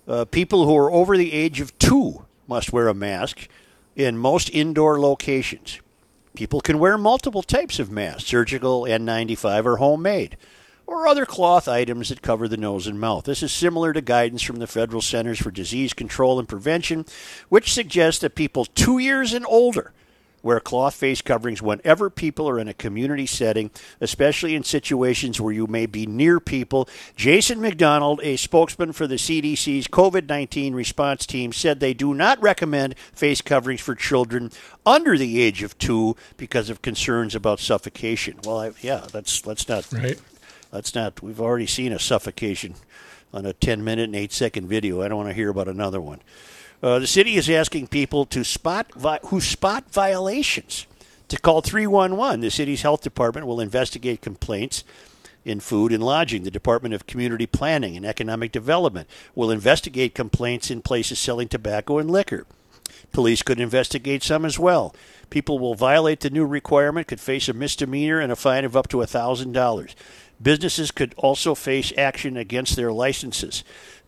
uh, people who are over the age of two must wear a mask in most indoor locations. People can wear multiple types of masks, surgical, N ninety-five, or homemade, or other cloth items that cover the nose and mouth. This is similar to guidance from the Federal Centers for Disease Control and Prevention, which suggests that people two years and older wear cloth face coverings whenever people are in a community setting, especially in situations where you may be near people. Jason McDonald, a spokesman for the C D C's covid nineteen response team, said they do not recommend face coverings for children under the age of two because of concerns about suffocation. Well, I, yeah, that's let's not right. Let's not. We've already seen a suffocation on a ten minute and eight second video. I don't want to hear about another one. Uh, the city is asking people to spot vi- who spot violations to call three one one. The city's health department will investigate complaints in food and lodging. The Department of Community Planning and Economic Development will investigate complaints in places selling tobacco and liquor. Police could investigate some as well. People will violate the new requirement, could face a misdemeanor and a fine of up to one thousand dollars. Businesses could also face action against their licenses.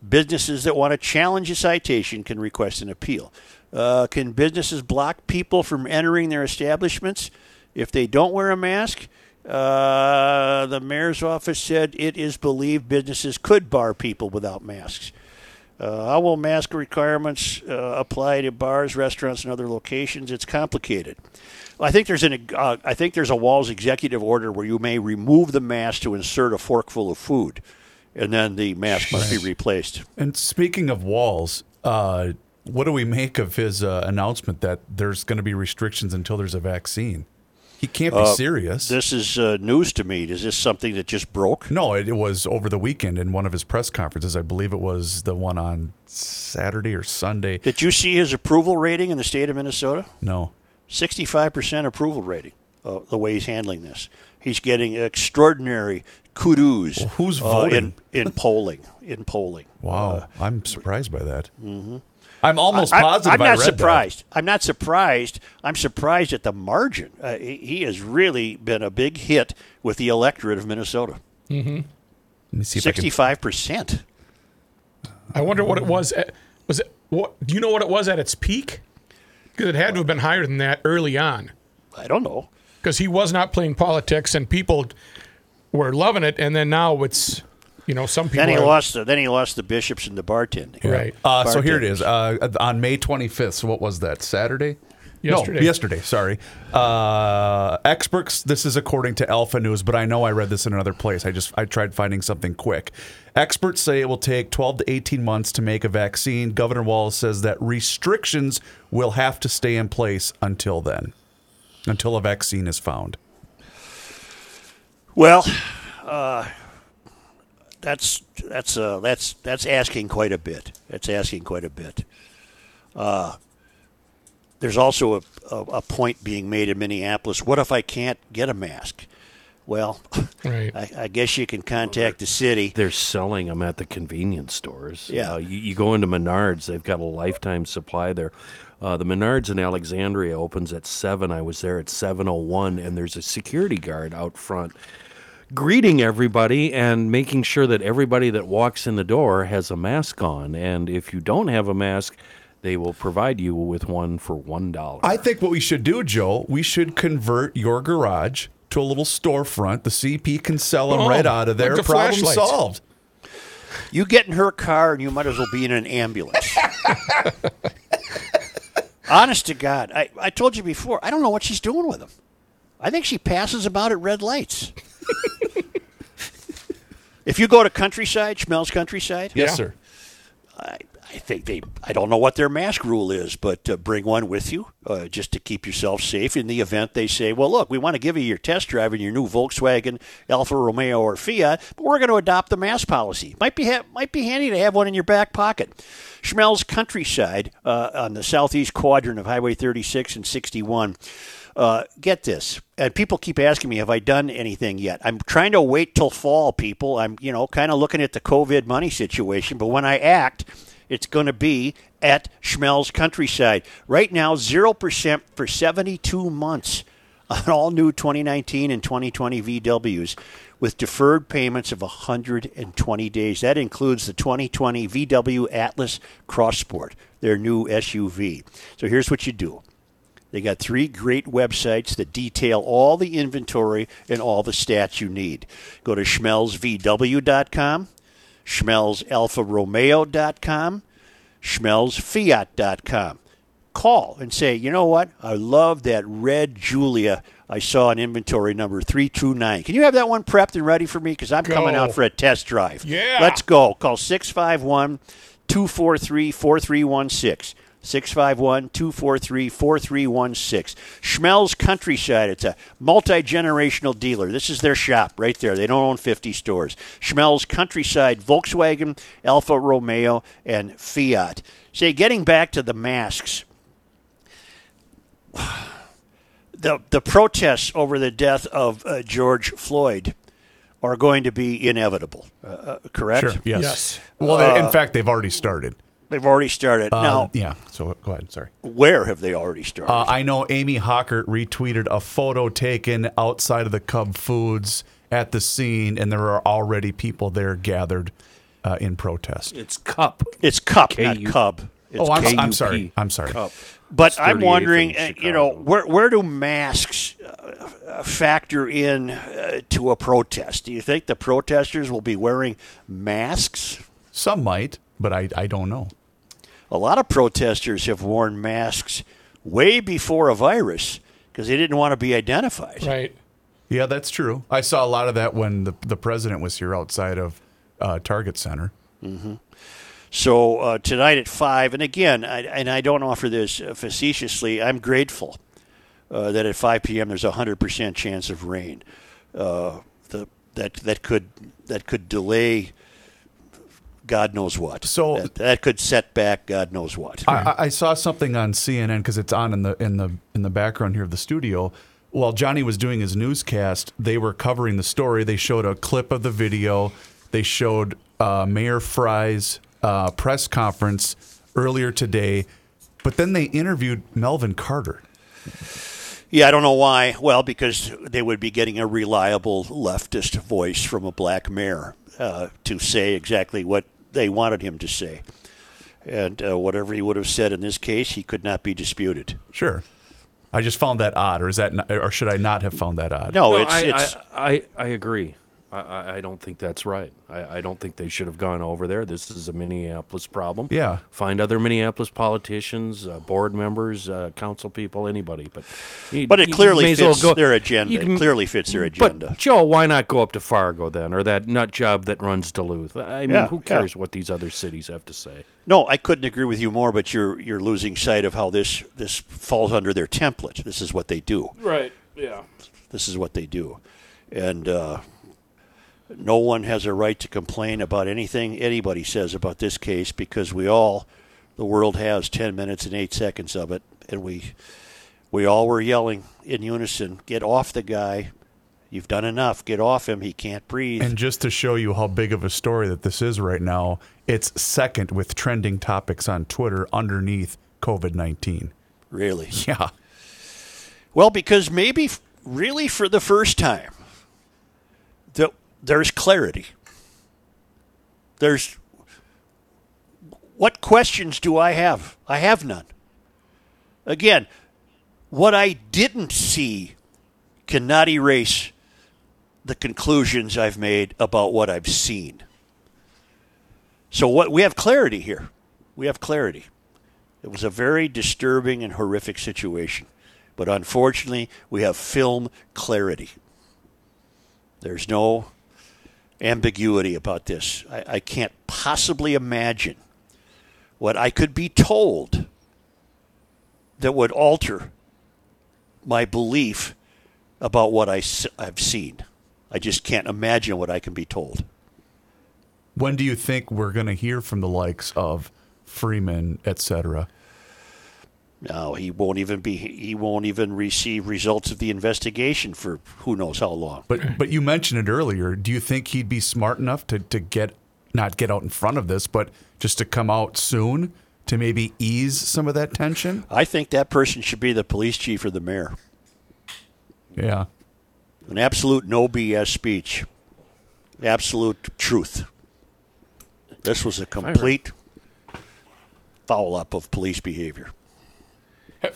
Businesses that want to challenge a citation can request an appeal. Uh, can businesses block people from entering their establishments if they don't wear a mask? Uh, the mayor's office said it is believed businesses could bar people without masks. Uh, how will mask requirements uh, apply to bars, restaurants, and other locations? It's complicated. I think there's an uh, I think there's a Walz executive order where you may remove the mask to insert a forkful of food, and then the mask must be replaced. And speaking of Walz, uh, what do we make of his uh, announcement that there's going to be restrictions until there's a vaccine? He can't be uh, serious. This is uh, news to me. Is this something that just broke? No, it, it was over the weekend in one of his press conferences. I believe it was the one on Saturday or Sunday. Did you see his approval rating in the state of Minnesota? No. sixty-five percent approval rating, uh, the way he's handling this. He's getting extraordinary kudos. Well, who's voting? Uh, in, in polling. In polling. Wow. Uh, I'm surprised by that. Mm-hmm. I'm almost positive I, I'm not I read surprised. That. I'm not surprised. I'm surprised at the margin. Uh, he, he has really been a big hit with the electorate of Minnesota. Mm-hmm. Let me see if sixty-five percent. I, can... I wonder what it was. At, was it, what, do you know what it was at its peak? Because it had to have been higher than that early on. I don't know. Because he was not playing politics, and people were loving it, and then now it's... You know, some people. Then he are... lost. The, then he lost the bishops and the bartending. Right. Uh, bartending. So here it is. Uh, on May twenty-fifth. So what was that? Saturday? Yesterday. No, yesterday. Sorry. Uh, experts. This is according to Alpha News, but I know I read this in another place. I just I tried finding something quick. Experts say it will take twelve to eighteen months to make a vaccine. Governor Walz says that restrictions will have to stay in place until then, until a vaccine is found. Well. Uh, That's that's uh, that's that's asking quite a bit. That's asking quite a bit. Uh, there's also a, a, a point being made in Minneapolis. What if I can't get a mask? Well, right. I, I guess you can contact the city. They're selling them at the convenience stores. Yeah, uh, you, you go into Menards; they've got a lifetime supply there. Uh, the Menards in Alexandria opens at seven. I was there at seven oh one, and there's a security guard out front, greeting everybody and making sure that everybody that walks in the door has a mask on. And if you don't have a mask, they will provide you with one for one dollar. I think what we should do, Joe, we should convert your garage to a little storefront. The C P can sell them oh, right out of there. Like the Problem solved. You get in her car and you might as well be in an ambulance. Honest to God, I, I told you before, I don't know what she's doing with them. I think she passes about at red lights. If you go to Countryside, Schmelz Countryside, yes, yeah. sir. I, I think they. I don't know what their mask rule is, but uh, bring one with you uh, just to keep yourself safe in the event they say, "Well, look, we want to give you your test drive in your new Volkswagen, Alfa Romeo, or Fiat, but we're going to adopt the mask policy." Might be ha- might be handy to have one in your back pocket. Schmelz Countryside uh, on the southeast quadrant of Highway thirty-six and sixty-one. Uh, get this, and people keep asking me, have I done anything yet? I'm trying to wait till fall, people. I'm, you know, kind of looking at the COVID money situation, but when I act, it's going to be at Schmelz Countryside. Right now, zero percent for seventy-two months on all new twenty nineteen and twenty twenty V Ws with deferred payments of one hundred twenty days. That includes the twenty twenty V W Atlas Cross Sport, their new S U V. So here's what you do. They got three great websites that detail all the inventory and all the stats you need. Go to schmelz v w dot com, schmelz alfa romeo dot com, schmelz fiat dot com. Call and say, you know what? I love that red Julia. I saw an inventory number three two nine. Can you have that one prepped and ready for me? Because I'm go. coming out for a test drive. Yeah. Let's go. Call six five one, two four three, four three one six. six five one, two four three, four three one six. Schmelz Countryside. It's a multi-generational dealer. This is their shop right there. They don't own fifty stores. Schmelz Countryside, Volkswagen, Alfa Romeo, and Fiat. Say, getting back to the masks, the, the protests over the death of uh, George Floyd are going to be inevitable, uh, correct? Sure, yes. yes. Well, uh, in fact, they've already started. They've already started. Uh, now, yeah, so go ahead. Sorry. Where have they already started? Uh, I know Amy Hockert retweeted a photo taken outside of the Cub Foods at the scene, and there are already people there gathered uh, in protest. It's Cup. It's Cup, K U not Cub. It's oh, I'm, I'm sorry. I'm sorry. Cup. But I'm wondering, uh, you know, where where do masks uh, factor in uh, to a protest? Do you think the protesters will be wearing masks? Some might, but I, I don't know. A lot of protesters have worn masks way before a virus because they didn't want to be identified. Right. Yeah, that's true. I saw a lot of that when the the president was here outside of uh, Target Center. Mm-hmm. So uh, tonight at five, and again, I, and I don't offer this facetiously, I'm grateful uh, that at five p.m. there's a one hundred percent chance of rain. Uh, the, that that could that could delay God knows what. So that, that could set back God knows what. I, I saw something on C N N because it's on in the in the in the background here of the studio. While Johnny was doing his newscast, they were covering the story. They showed a clip of the video. They showed uh, Mayor Fry's uh, press conference earlier today, but then they interviewed Melvin Carter. Yeah, I don't know why. Well, because they would be getting a reliable leftist voice from a black mayor uh, to say exactly what they wanted him to say. And uh, whatever he would have said in this case, he could not be disputed. Sure. I just found that odd, or is that, not, or should I not have found that odd? No, no it's, I, it's. I I, I agree. I, I don't think that's right. I, I don't think they should have gone over there. This is a Minneapolis problem. Yeah, find other Minneapolis politicians, uh, board members, uh, council people, anybody. But you, but it clearly fits well go, their agenda. You, it clearly fits their agenda. But Joe, why not go up to Fargo then, or that nut job that runs Duluth? I mean, yeah, who cares yeah. what these other cities have to say? No, I couldn't agree with you more. But you're you're losing sight of how this this falls under their template. This is what they do. Right. Yeah. This is what they do, and. Uh, No one has a right to complain about anything anybody says about this case because we all, the world has ten minutes and eight seconds of it, and we we all were yelling in unison, get off the guy, you've done enough, get off him, he can't breathe. And just to show you how big of a story that this is right now, it's second with trending topics on Twitter underneath COVID nineteen. Really? Yeah. Well, because maybe really for the first time, the There's clarity. There's, what questions do I have? I have none. Again, what I didn't see cannot erase the conclusions I've made about what I've seen. So what we have clarity here. We have clarity. It was a very disturbing and horrific situation. But unfortunately, we have film clarity. There's no ambiguity about this. I, I can't possibly imagine what I could be told that would alter my belief about what I, I've seen. I just can't imagine what I can be told. When do you think we're going to hear from the likes of Freeman, et cetera? No, he won't even be. He won't even receive results of the investigation for who knows how long. But but you mentioned it earlier. Do you think he'd be smart enough to, to get not get out in front of this, but just to come out soon to maybe ease some of that tension? I think that person should be the police chief or the mayor. Yeah, an absolute no B S speech, absolute truth. This was a complete foul up of police behavior.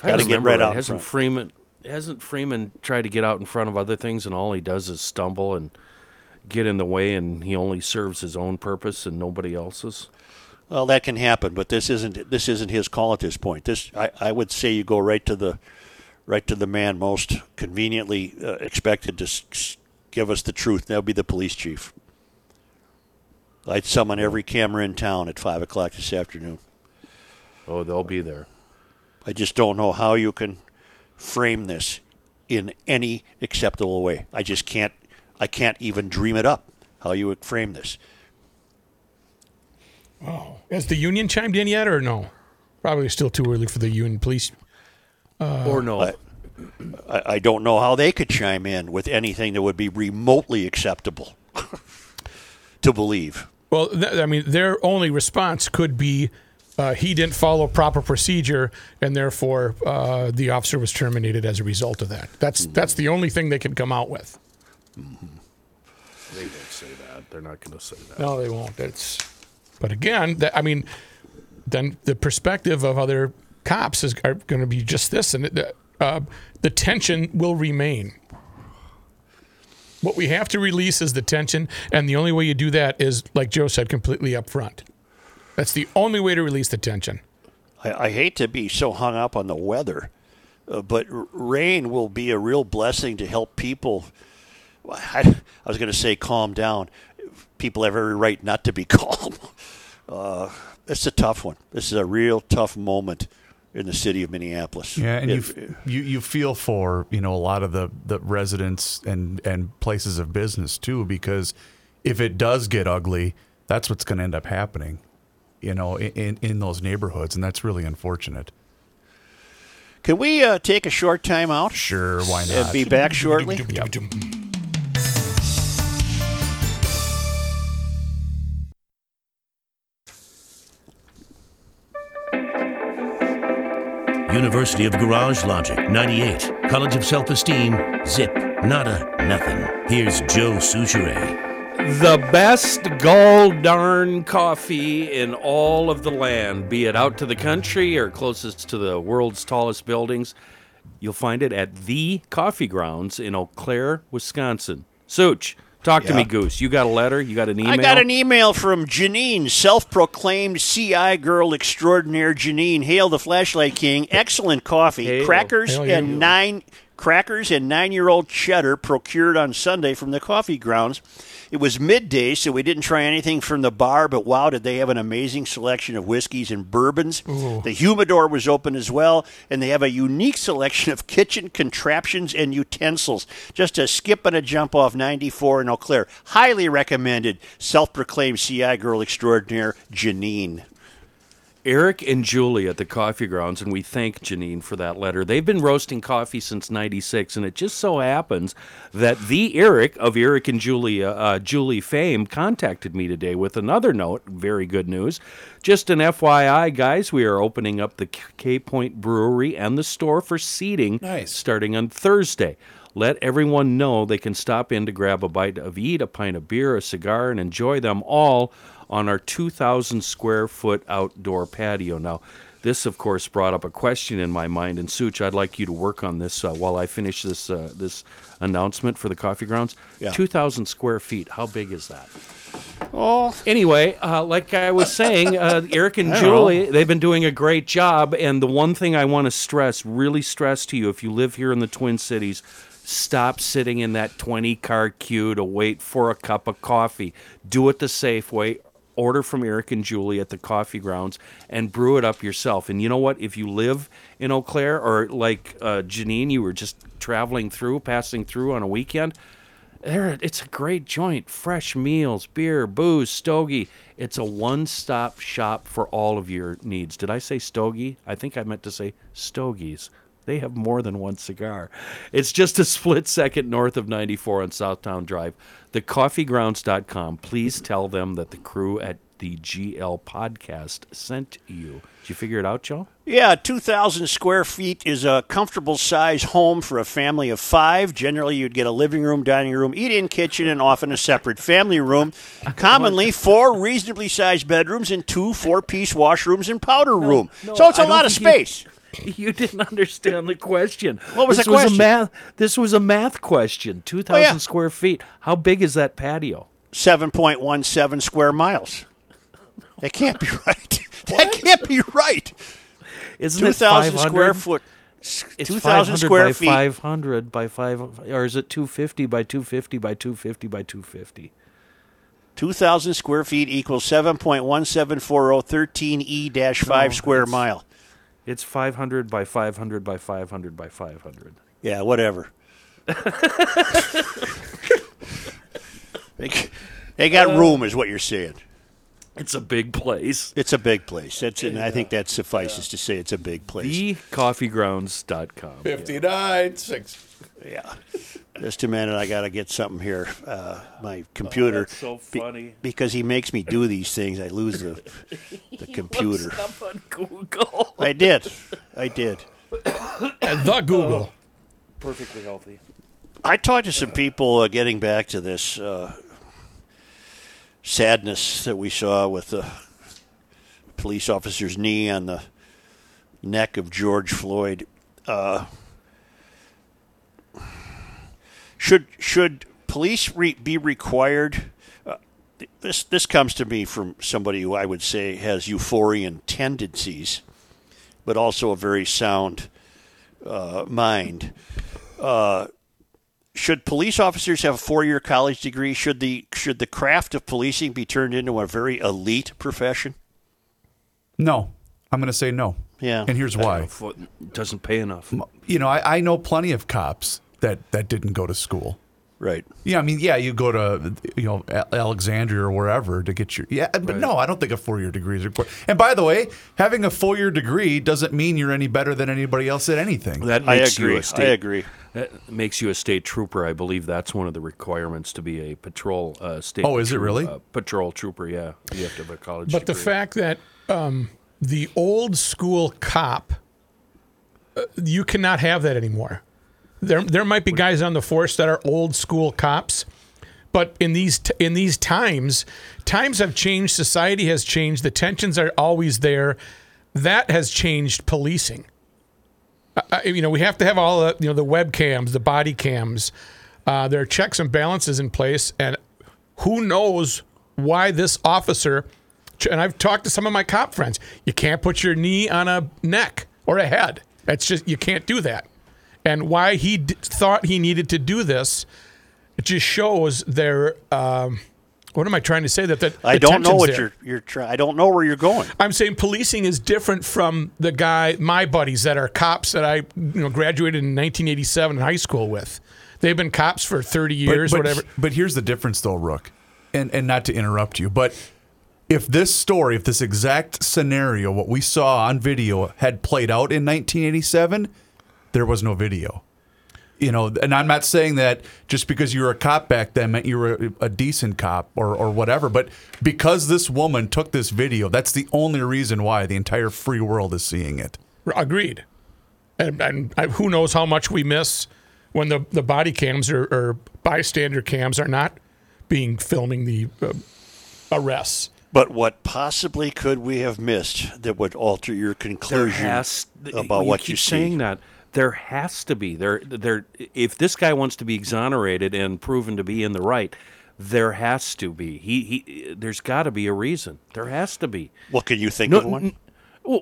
Got to get right out. Hasn't Freeman hasn't Freeman tried to get out in front of other things, and all he does is stumble and get in the way, and he only serves his own purpose and nobody else's? Well, that can happen, but this isn't this isn't his call at this point. This I, I would say you go right to the right to the man most conveniently uh, expected to s- give us the truth. That would be the police chief. I'd summon every camera in town at five o'clock this afternoon. Oh, they'll be there. I just don't know how you can frame this in any acceptable way. I just can't. I can't even dream it up how you would frame this. Oh, has the union chimed in yet, or no? Probably still too early for the union police. Uh, or no, I, I don't know how they could chime in with anything that would be remotely acceptable to believe. Well, th- I mean, their only response could be uh, he didn't follow proper procedure, and therefore uh, the officer was terminated as a result of that. That's mm-hmm. that's the only thing they could come out with. Mm-hmm. They won't say that. They're not going to say that. No, they won't. That's. But again, that, I mean, then the perspective of other cops is are going to be just this, and the, uh, the tension will remain. What we have to release is the tension, and the only way you do that is, like Joe said, completely up front. That's the only way to release the tension. I, I hate to be so hung up on the weather, uh, but rain will be a real blessing to help people. I, I was going to say calm down. People have every right not to be calm. Uh, it's a tough one. This is a real tough moment in the city of Minneapolis. Yeah, and it, you, you you feel for, you know, a lot of the, the residents and, and places of business, too, because if it does get ugly, that's what's going to end up happening, you know, in, in those neighborhoods, and that's really unfortunate. Can we uh, take a short time out? Sure, why not? And be back shortly? Yep. University of Garage Logic, ninety-eight. College of Self-Esteem, zip, nada, nothing. Here's Joe Soucheray. The best gall darn coffee in all of the land, be it out to the country or closest to the world's tallest buildings, you'll find it at The Coffee Grounds in Eau Claire, Wisconsin. Such. Talk to yeah. me, Goose. You got a letter? You got an email? I got an email from Janine, self-proclaimed C I girl extraordinaire Janine. Hail the Flashlight King. Excellent coffee. Hail. Crackers Hail and nine crackers and nine-year-old cheddar procured on Sunday from the coffee grounds. It was midday, so we didn't try anything from the bar, but wow, did they have an amazing selection of whiskeys and bourbons. Ooh. The humidor was open as well, and they have a unique selection of kitchen contraptions and utensils. Just a skip and a jump off ninety-four in Eau Claire. Highly recommended, self-proclaimed C I girl extraordinaire, Janine. Eric and Julie at the Coffee Grounds, and we thank Janine for that letter. They've been roasting coffee since ninety-six, and it just so happens that the Eric of Eric and Julie, uh, Julie fame contacted me today with another note, very good news. Just an F Y I, guys, we are opening up the K Point Brewery and the store for seating nice. starting on Thursday. Let everyone know they can stop in to grab a bite of eat, a pint of beer, a cigar, and enjoy them all on our two thousand square foot outdoor patio. Now, this, of course, brought up a question in my mind, and Such, I'd like you to work on this uh, while I finish this uh, this announcement for the coffee grounds. Yeah. two thousand square feet, how big is that? Oh. Anyway, uh, like I was saying, uh, Eric and Julie, know. they've been doing a great job, and the one thing I want to stress, really stress to you, if you live here in the Twin Cities, stop sitting in that twenty-car queue to wait for a cup of coffee. Do it the safe way. Order from Eric and Julie at the coffee grounds and brew it up yourself. And you know what? If you live in Eau Claire or like uh, Janine, you were just traveling through, passing through on a weekend, there it's a great joint. Fresh meals, beer, booze, stogie. It's a one-stop shop for all of your needs. Did I say stogie? I think I meant to say stogies. They have more than one cigar. It's just a split second north of ninety-four on Southtown Drive. the coffee grounds dot com. Please tell them that the crew at the G L podcast sent you. Did you figure it out, Joe? Yeah, two thousand square feet is a comfortable size home for a family of five. Generally, you'd get a living room, dining room, eat-in kitchen, and often a separate family room. Commonly, four reasonably sized bedrooms and two four-piece washrooms and powder no, room. No, so it's a lot of space. You- You didn't understand the question. What was this the question? Was a math, this was a math question. two thousand oh, yeah. square feet. How big is that patio? seven point one seven square miles. That can't be right. That can't be right. Isn't it five hundred? two thousand square foot. It's two thousand square by feet. five hundred by five, or is it two fifty by two fifty by two fifty by two fifty? two thousand square feet equals seven point one seven four zero one three E dash five oh, square mile. It's five hundred by five hundred by five hundred by five hundred. Yeah, whatever. they, they got uh, room is what you're saying. It's a big place. It's a big place. That's, and yeah. I think that suffices yeah. to say it's a big place. the coffee grounds dot com. fifty-nine, yeah. six. Yeah. Just a minute, I got to get something here. Uh, my computer. Oh, that's so funny. Be- because he makes me do these things, I lose the the computer. You looked up on Google. I did. I did. The Google. Oh, perfectly healthy. I talked to some people uh, getting back to this uh, sadness that we saw with the police officer's knee on the neck of George Floyd. Uh, should should police re- be required? Uh, this this comes to me from somebody who I would say has euphorian tendencies, but also a very sound uh, mind. Uh, Should police officers have a four-year college degree? Should the should the craft of policing be turned into a very elite profession? No. I'm going to say no. Yeah. And here's why. It doesn't pay enough. You know, I, I know plenty of cops that, that didn't go to school. Right. Yeah, I mean, yeah, you go to, you know, Alexandria or wherever to get your, yeah, but right. No, I don't think a four-year degree is required. And by the way, having a four-year degree doesn't mean you're any better than anybody else at anything. That makes I agree. You a state, I agree. That makes you a state trooper. I believe that's one of the requirements to be a patrol uh, state. Oh, is troop, it really? Uh, patrol trooper, yeah. You have to have a college but degree. But the fact that um, the old school cop, uh, you cannot have that anymore. There, there might be guys on the force that are old school cops, but in these t- in these times, times have changed. Society has changed. The tensions are always there. That has changed policing. Uh, you know, we have to have all the you know the webcams, the body cams. Uh, there are checks and balances in place, and who knows why this officer? And I've talked to some of my cop friends. You can't put your knee on a neck or a head. That's just you can't do that. And why he d- thought he needed to do this, it just shows their. Um, what am I trying to say? That that I don't know what there. you're you're trying. I don't know where you're going. I'm saying policing is different from the guy, my buddies that are cops that I you know graduated in nineteen eighty-seven in high school with. They've been cops for thirty years, but, but, or whatever. But here's the difference, though, Rook, and and not to interrupt you, but if this story, if this exact scenario, what we saw on video had played out in nineteen eighty-seven. There was no video. You know, and I'm not saying that just because you were a cop back then meant you were a decent cop or, or whatever, but because this woman took this video, that's the only reason why the entire free world is seeing it. Agreed. And, and who knows how much we miss when the, the body cams or, or bystander cams are not being filming the uh, arrests. But what possibly could we have missed that would alter your conclusion has, about you what you see? Saying that. There has to be there. There, if this guy wants to be exonerated and proven to be in the right, there has to be. He, he there's got to be a reason. There has to be. What can you think no, of one? N- well,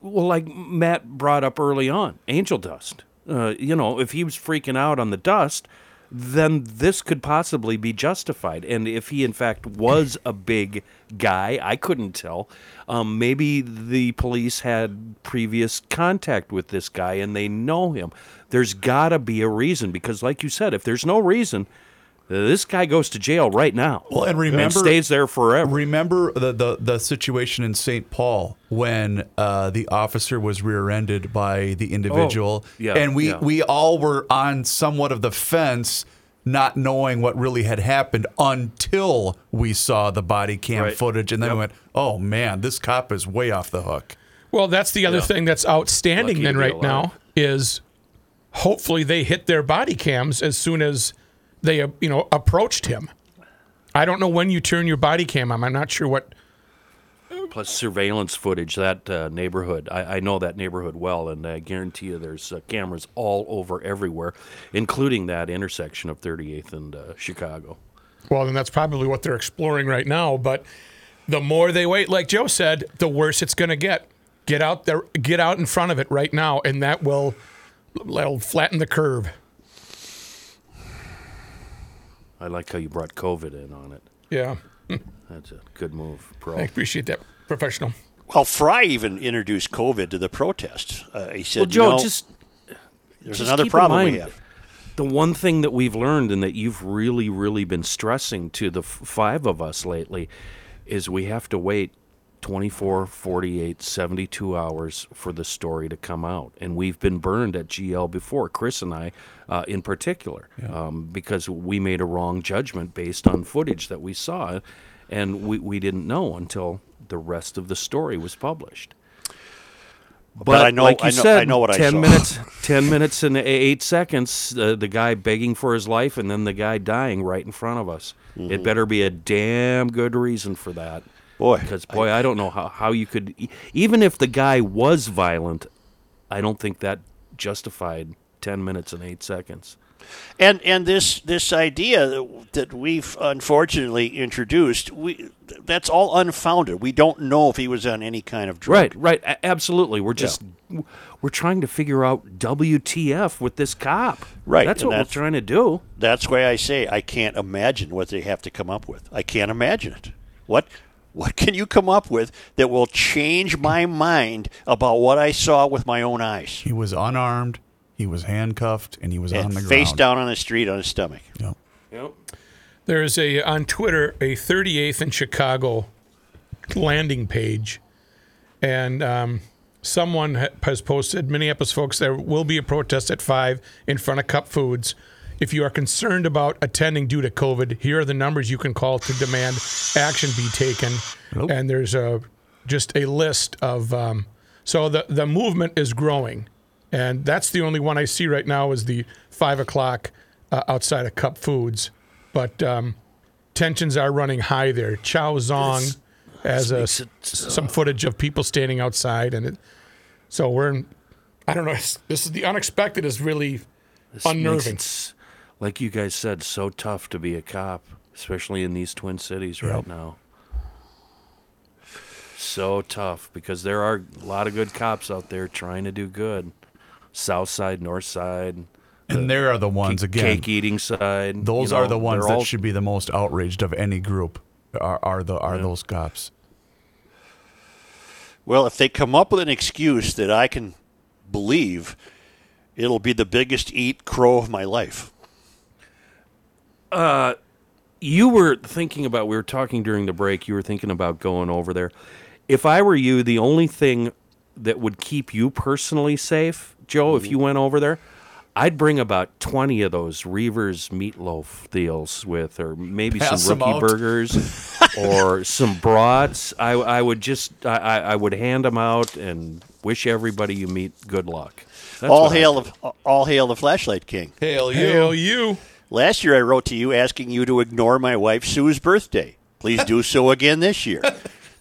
well, like Matt brought up early on, angel dust. Uh, you know, if he was freaking out on the dust, then this could possibly be justified. And if he, in fact, was a big guy, I couldn't tell. Um, maybe the police had previous contact with this guy and they know him. There's got to be a reason because, like you said, if there's no reason, this guy goes to jail right now. Well, and remember, and stays there forever. Remember the, the, the situation in Saint Paul when uh, the officer was rear-ended by the individual, oh, yeah, and we, yeah. we all were on somewhat of the fence, not knowing what really had happened until we saw the body cam right. footage, and then yep. we went, "Oh man, this cop is way off the hook." Well, that's the other yeah. thing that's outstanding. Lucky then right now is hopefully they hit their body cams as soon as they you know approached him. I don't know when you turn your body cam on. I'm not sure what. Plus surveillance footage, that uh, neighborhood. I, I know that neighborhood well, and I guarantee you there's uh, cameras all over everywhere, including that intersection of thirty-eighth and uh, Chicago. Well, then that's probably what they're exploring right now, but the more they wait, like Joe said, the worse it's going to get. Get out there, get out in front of it right now, and that will that'll flatten the curve. I like how you brought COVID in on it. Yeah. That's a good move, Pro. I appreciate that, professional. Well, Fry even introduced COVID to the protest. Uh, he said, well, Joe, you know, just, there's just another problem mind, we have. The one thing that we've learned and that you've really, really been stressing to the f- five of us lately is we have to wait twenty-four, forty-eight, seventy-two hours for the story to come out. And we've been burned at G L before, Chris and I uh, in particular, yeah. um, because we made a wrong judgment based on footage that we saw, and we, we didn't know until the rest of the story was published. But, but I know, like you I know, said, I know what ten I saw. minutes, ten minutes and eight seconds. Uh, the guy begging for his life, and then the guy dying right in front of us. Mm-hmm. It better be a damn good reason for that, boy. Because boy, I, I don't know how, how you could, even if the guy was violent, I don't think that justified ten minutes and eight seconds. And and this this idea that we've unfortunately introduced, we that's all unfounded. We don't know if he was on any kind of drug. Right, right, absolutely. We're just yeah. we're trying to figure out W T F with this cop. Right, that's and what that's, we're trying to do. That's why I say I can't imagine what they have to come up with. I can't imagine it. What what can you come up with that will change my mind about what I saw with my own eyes? He was unarmed. He was handcuffed, and he was and on the ground. Face down on the street on his stomach. Yep. Yep. There is, a on Twitter, a thirty-eighth in Chicago landing page, and um, someone has posted, Minneapolis folks, there will be a protest at five in front of Cup Foods. If you are concerned about attending due to COVID, here are the numbers you can call to demand action be taken. Nope. And there's a just a list of um, – so the, the movement is growing. And that's the only one I see right now is the five o'clock uh, outside of Cup Foods. But um, tensions are running high there. Chow Zong has a, it, uh, some footage of people standing outside. and it, So we're in, I don't know, this is the unexpected is really this unnerving. It, like you guys said, so tough to be a cop, especially in these Twin Cities right yep. now. So tough, because there are a lot of good cops out there trying to do good. South side, north side. And the there are the ones, cake, again. Cake-eating side. Those you know, are the ones that all... should be the most outraged of any group, are are the are yeah. those cops. Well, if they come up with an excuse that I can believe, it'll be the biggest eat crow of my life. Uh, you were thinking about, we were talking during the break, you were thinking about going over there. If I were you, the only thing that would keep you personally safe, Joe, if you went over there, I'd bring about twenty of those Reavers meatloaf deals with, or maybe Pass some Rookie burgers or some brats. I, I would just, I, I would hand them out and wish everybody you meet good luck. That's all hail, the, all hail the Flashlight King. Hail you. Hail you. Last year I wrote to you asking you to ignore my wife Sue's birthday. Please do so again this year.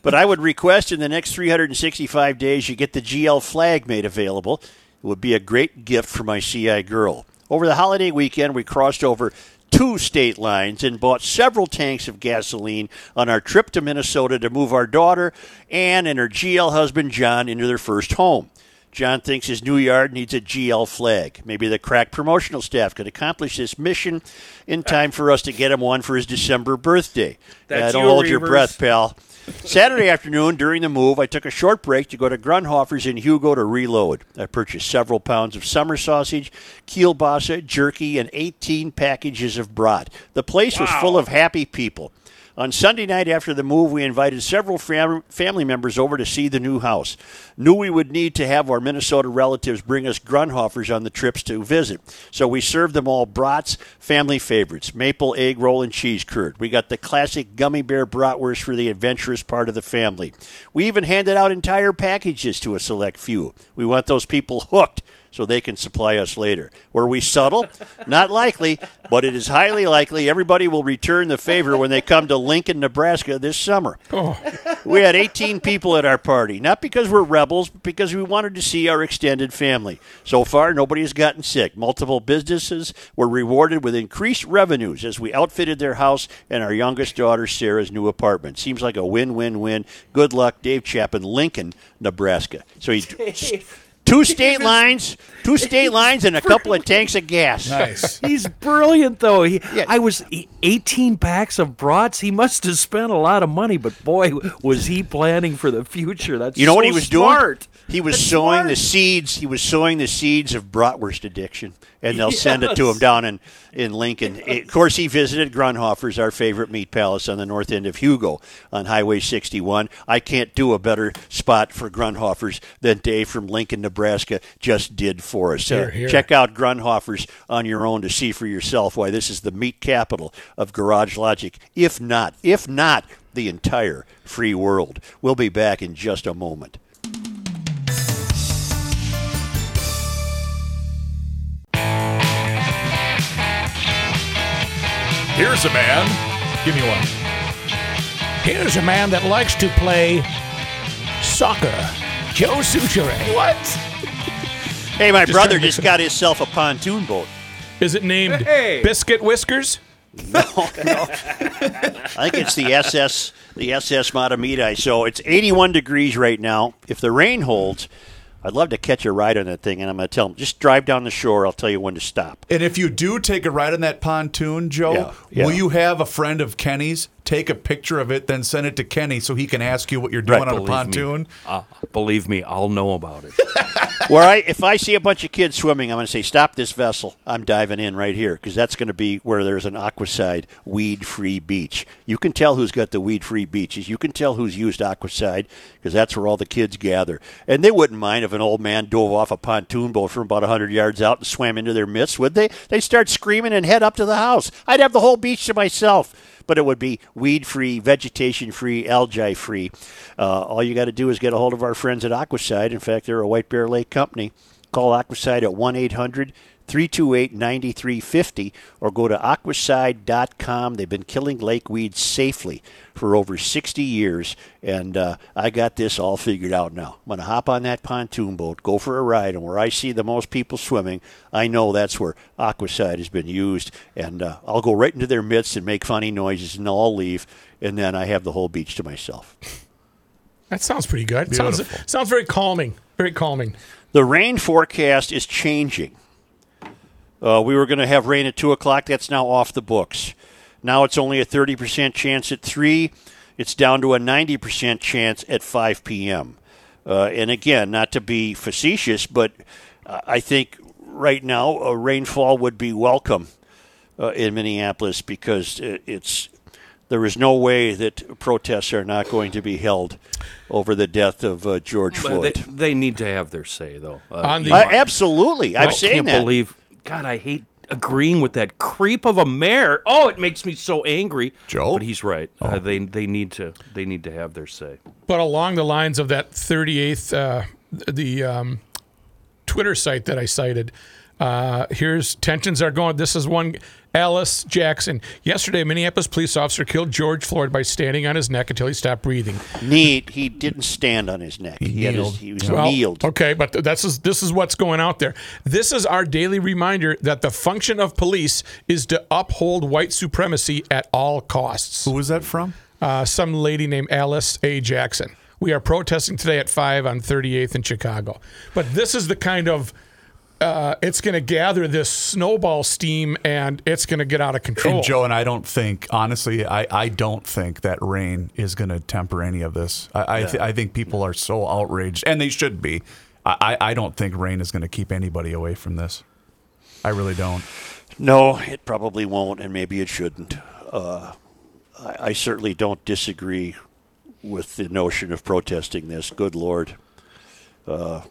But I would request in the next three hundred sixty-five days you get the G L flag made available. It would be a great gift for my C I girl. Over the holiday weekend, we crossed over two state lines and bought several tanks of gasoline on our trip to Minnesota to move our daughter, Ann, and her G L husband, John, into their first home. John thinks his new yard needs a G L flag. Maybe the crack promotional staff could accomplish this mission in time for us to get him one for his December birthday. That's uh, don't you, hold Reavers. Your breath, pal. Saturday afternoon, during the move, I took a short break to go to Grunhofer's in Hugo to reload. I purchased several pounds of summer sausage, kielbasa, jerky, and eighteen packages of brat. The place wow. was full of happy people. On Sunday night after the move, we invited several fam- family members over to see the new house. Knew we would need to have our Minnesota relatives bring us Grunhofer's on the trips to visit. So we served them all brats, family favorites, maple egg roll and cheese curd. We got the classic gummy bear bratwurst for the adventurous part of the family. We even handed out entire packages to a select few. We want those people hooked, so they can supply us later. Were we subtle? Not likely, but it is highly likely everybody will return the favor when they come to Lincoln, Nebraska this summer. Oh. We had eighteen people at our party, not because we're rebels, but because we wanted to see our extended family. So far, nobody has gotten sick. Multiple businesses were rewarded with increased revenues as we outfitted their house and our youngest daughter, Sarah's new apartment. Seems like a win-win-win. Good luck, Dave Chapin, Lincoln, Nebraska. So he... Two state lines, two state lines, and a couple of tanks of gas. Nice. He's brilliant, though. He, yeah. I was eighteen packs of brats. He must have spent a lot of money, but boy, was he planning for the future. That's you know so what he was smart. Doing? He was sowing smart. the seeds. He was sowing the seeds of bratwurst addiction, and they'll yes. send it to him down in in Lincoln. It, of course, he visited Grunhofer's, our favorite meat palace on the north end of Hugo on Highway sixty-one. I can't do a better spot for Grunhofer's than Dave from Lincoln, Nebraska, just did for us. So here, here. Check out Grunhofer's on your own to see for yourself why this is the meat capital of GarageLogic. If not, if not. the entire free world. We'll be back in just a moment. Here's a man. Give me one. Here's a man that likes to play soccer. Joe Soucheray. What? Hey, my just brother just got himself a pontoon boat. Is it named hey. Biscuit Whiskers? No, no. I think it's the S S, the S S Matamidi. So it's eighty-one degrees right now. If the rain holds, I'd love to catch a ride on that thing, and I'm going to tell them, just drive down the shore. I'll tell you when to stop. And if you do take a ride on that pontoon, Joe, yeah, yeah. will you have a friend of Kenny's take a picture of it, then send it to Kenny so he can ask you what you're doing right, on a pontoon? Me. Uh, believe me, I'll know about it. Where I, if I see a bunch of kids swimming, I'm going to say, stop this vessel. I'm diving in right here, because that's going to be where there's an Aquacide weed-free beach. You can tell who's got the weed-free beaches. You can tell who's used Aquacide, because that's where all the kids gather. And they wouldn't mind if an old man dove off a pontoon boat from about one hundred yards out and swam into their midst, would they? They'd start screaming and head up to the house. I'd have the whole beach to myself. But it would be weed-free, vegetation-free, algae-free. Uh, all you got to do is get a hold of our friends at Aquacide. In fact, they're a White Bear Lake company. Call Aquacide at one eight hundred, three two eight, nine three five zero or go to aquacide dot com. They've been killing lake weeds safely for over sixty years, and uh, I got this all figured out now. I'm going to hop on that pontoon boat, go for a ride, and where I see the most people swimming, I know that's where Aquacide has been used, and uh, I'll go right into their midst and make funny noises, and I'll leave, and then I have the whole beach to myself. That sounds pretty good. Sounds, sounds very calming, very calming. The rain forecast is changing. Uh, we were going to have rain at two o'clock. That's now off the books. Now it's only a thirty percent chance at three. It's down to a ninety percent chance at five p.m. Uh, and again, not to be facetious, but uh, I think right now a rainfall would be welcome uh, in Minneapolis, because it's there is no way that protests are not going to be held over the death of uh, George Floyd. They, they need to have their say, though. Uh, On the, uh, absolutely. I'm saying that. I can't believe... God, I hate agreeing with that creep of a mayor. Oh, it makes me so angry. Joe, but he's right. Oh. Uh, they they need to they need to have their say. But along the lines of that thirty-eighth, uh, the um, Twitter site that I cited. Uh, here's tensions are going. This is one. Alice Jackson. Yesterday, a Minneapolis police officer killed George Floyd by standing on his neck until he stopped breathing. Need he didn't stand on his neck. He, he, kneeled. His, he was well, kneeled. Okay, but this is this is what's going out there. This is our daily reminder that the function of police is to uphold white supremacy at all costs. Who was that from? Uh, some lady named Alice A. Jackson. We are protesting today at five on thirty-eighth in Chicago. But this is the kind of Uh, it's going to gather this snowball steam, and it's going to get out of control. And Joe and I don't think, honestly, I, I don't think that rain is going to temper any of this. I I, yeah. th- I think people are so outraged, and they should be. I, I don't think rain is going to keep anybody away from this. I really don't. No, it probably won't, and maybe it shouldn't. Uh, I, I certainly don't disagree with the notion of protesting this. Good Lord. Uh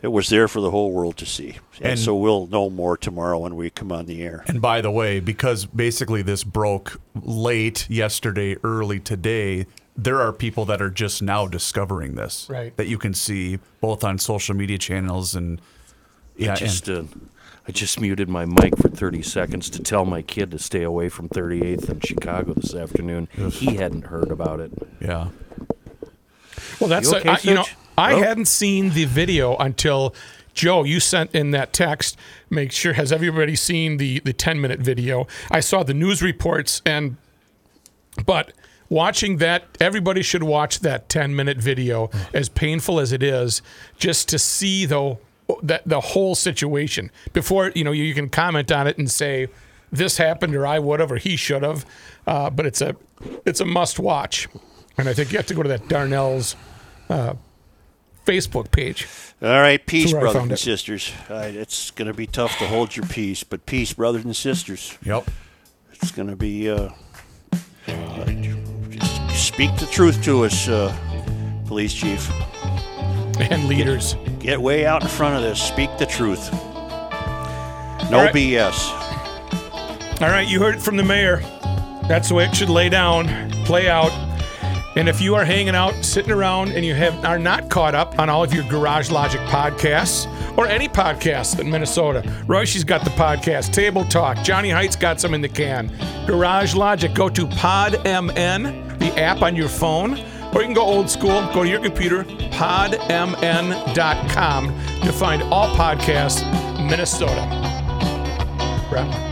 It was there for the whole world to see. And, and so we'll know more tomorrow when we come on the air. And by the way, because basically this broke late yesterday, early today, there are people that are just now discovering this. Right. That you can see both on social media channels and... Yeah, I just, and, uh, I just muted my mic for thirty seconds to tell my kid to stay away from thirty-eighth in Chicago this afternoon. He hadn't heard about it. Yeah. Well, that's... You, okay, a, I, you know. I oh. hadn't seen the video until, Joe, you sent in that text, make sure, has everybody seen the, the ten-minute video? I saw the news reports, and but watching that, everybody should watch that ten-minute video, as painful as it is, just to see, though, that the whole situation. Before, you know, you, you can comment on it and say, this happened, or I would have, or he should have, uh, but it's a, it's a must-watch. And I think you have to go to that Darnell's uh Facebook page. All right, peace, brothers and sisters. All right, it's going to be tough to hold your peace, but peace, brothers and sisters. Yep. It's going to be, uh, uh, just speak the truth to us, uh, police chief. And leaders. Get, get way out in front of this. Speak the truth. No All right. B S. All right, you heard it from the mayor. That's the way it should lay down, play out. And if you are hanging out, sitting around, and you have are not caught up on all of your Garage Logic podcasts or any podcasts in Minnesota, Royce's got the podcast, Table Talk, Johnny Heights got some in the can. Garage Logic, go to PodMN, the app on your phone, or you can go old school, go to your computer, pod m n dot com to find all podcasts in Minnesota. Wrap.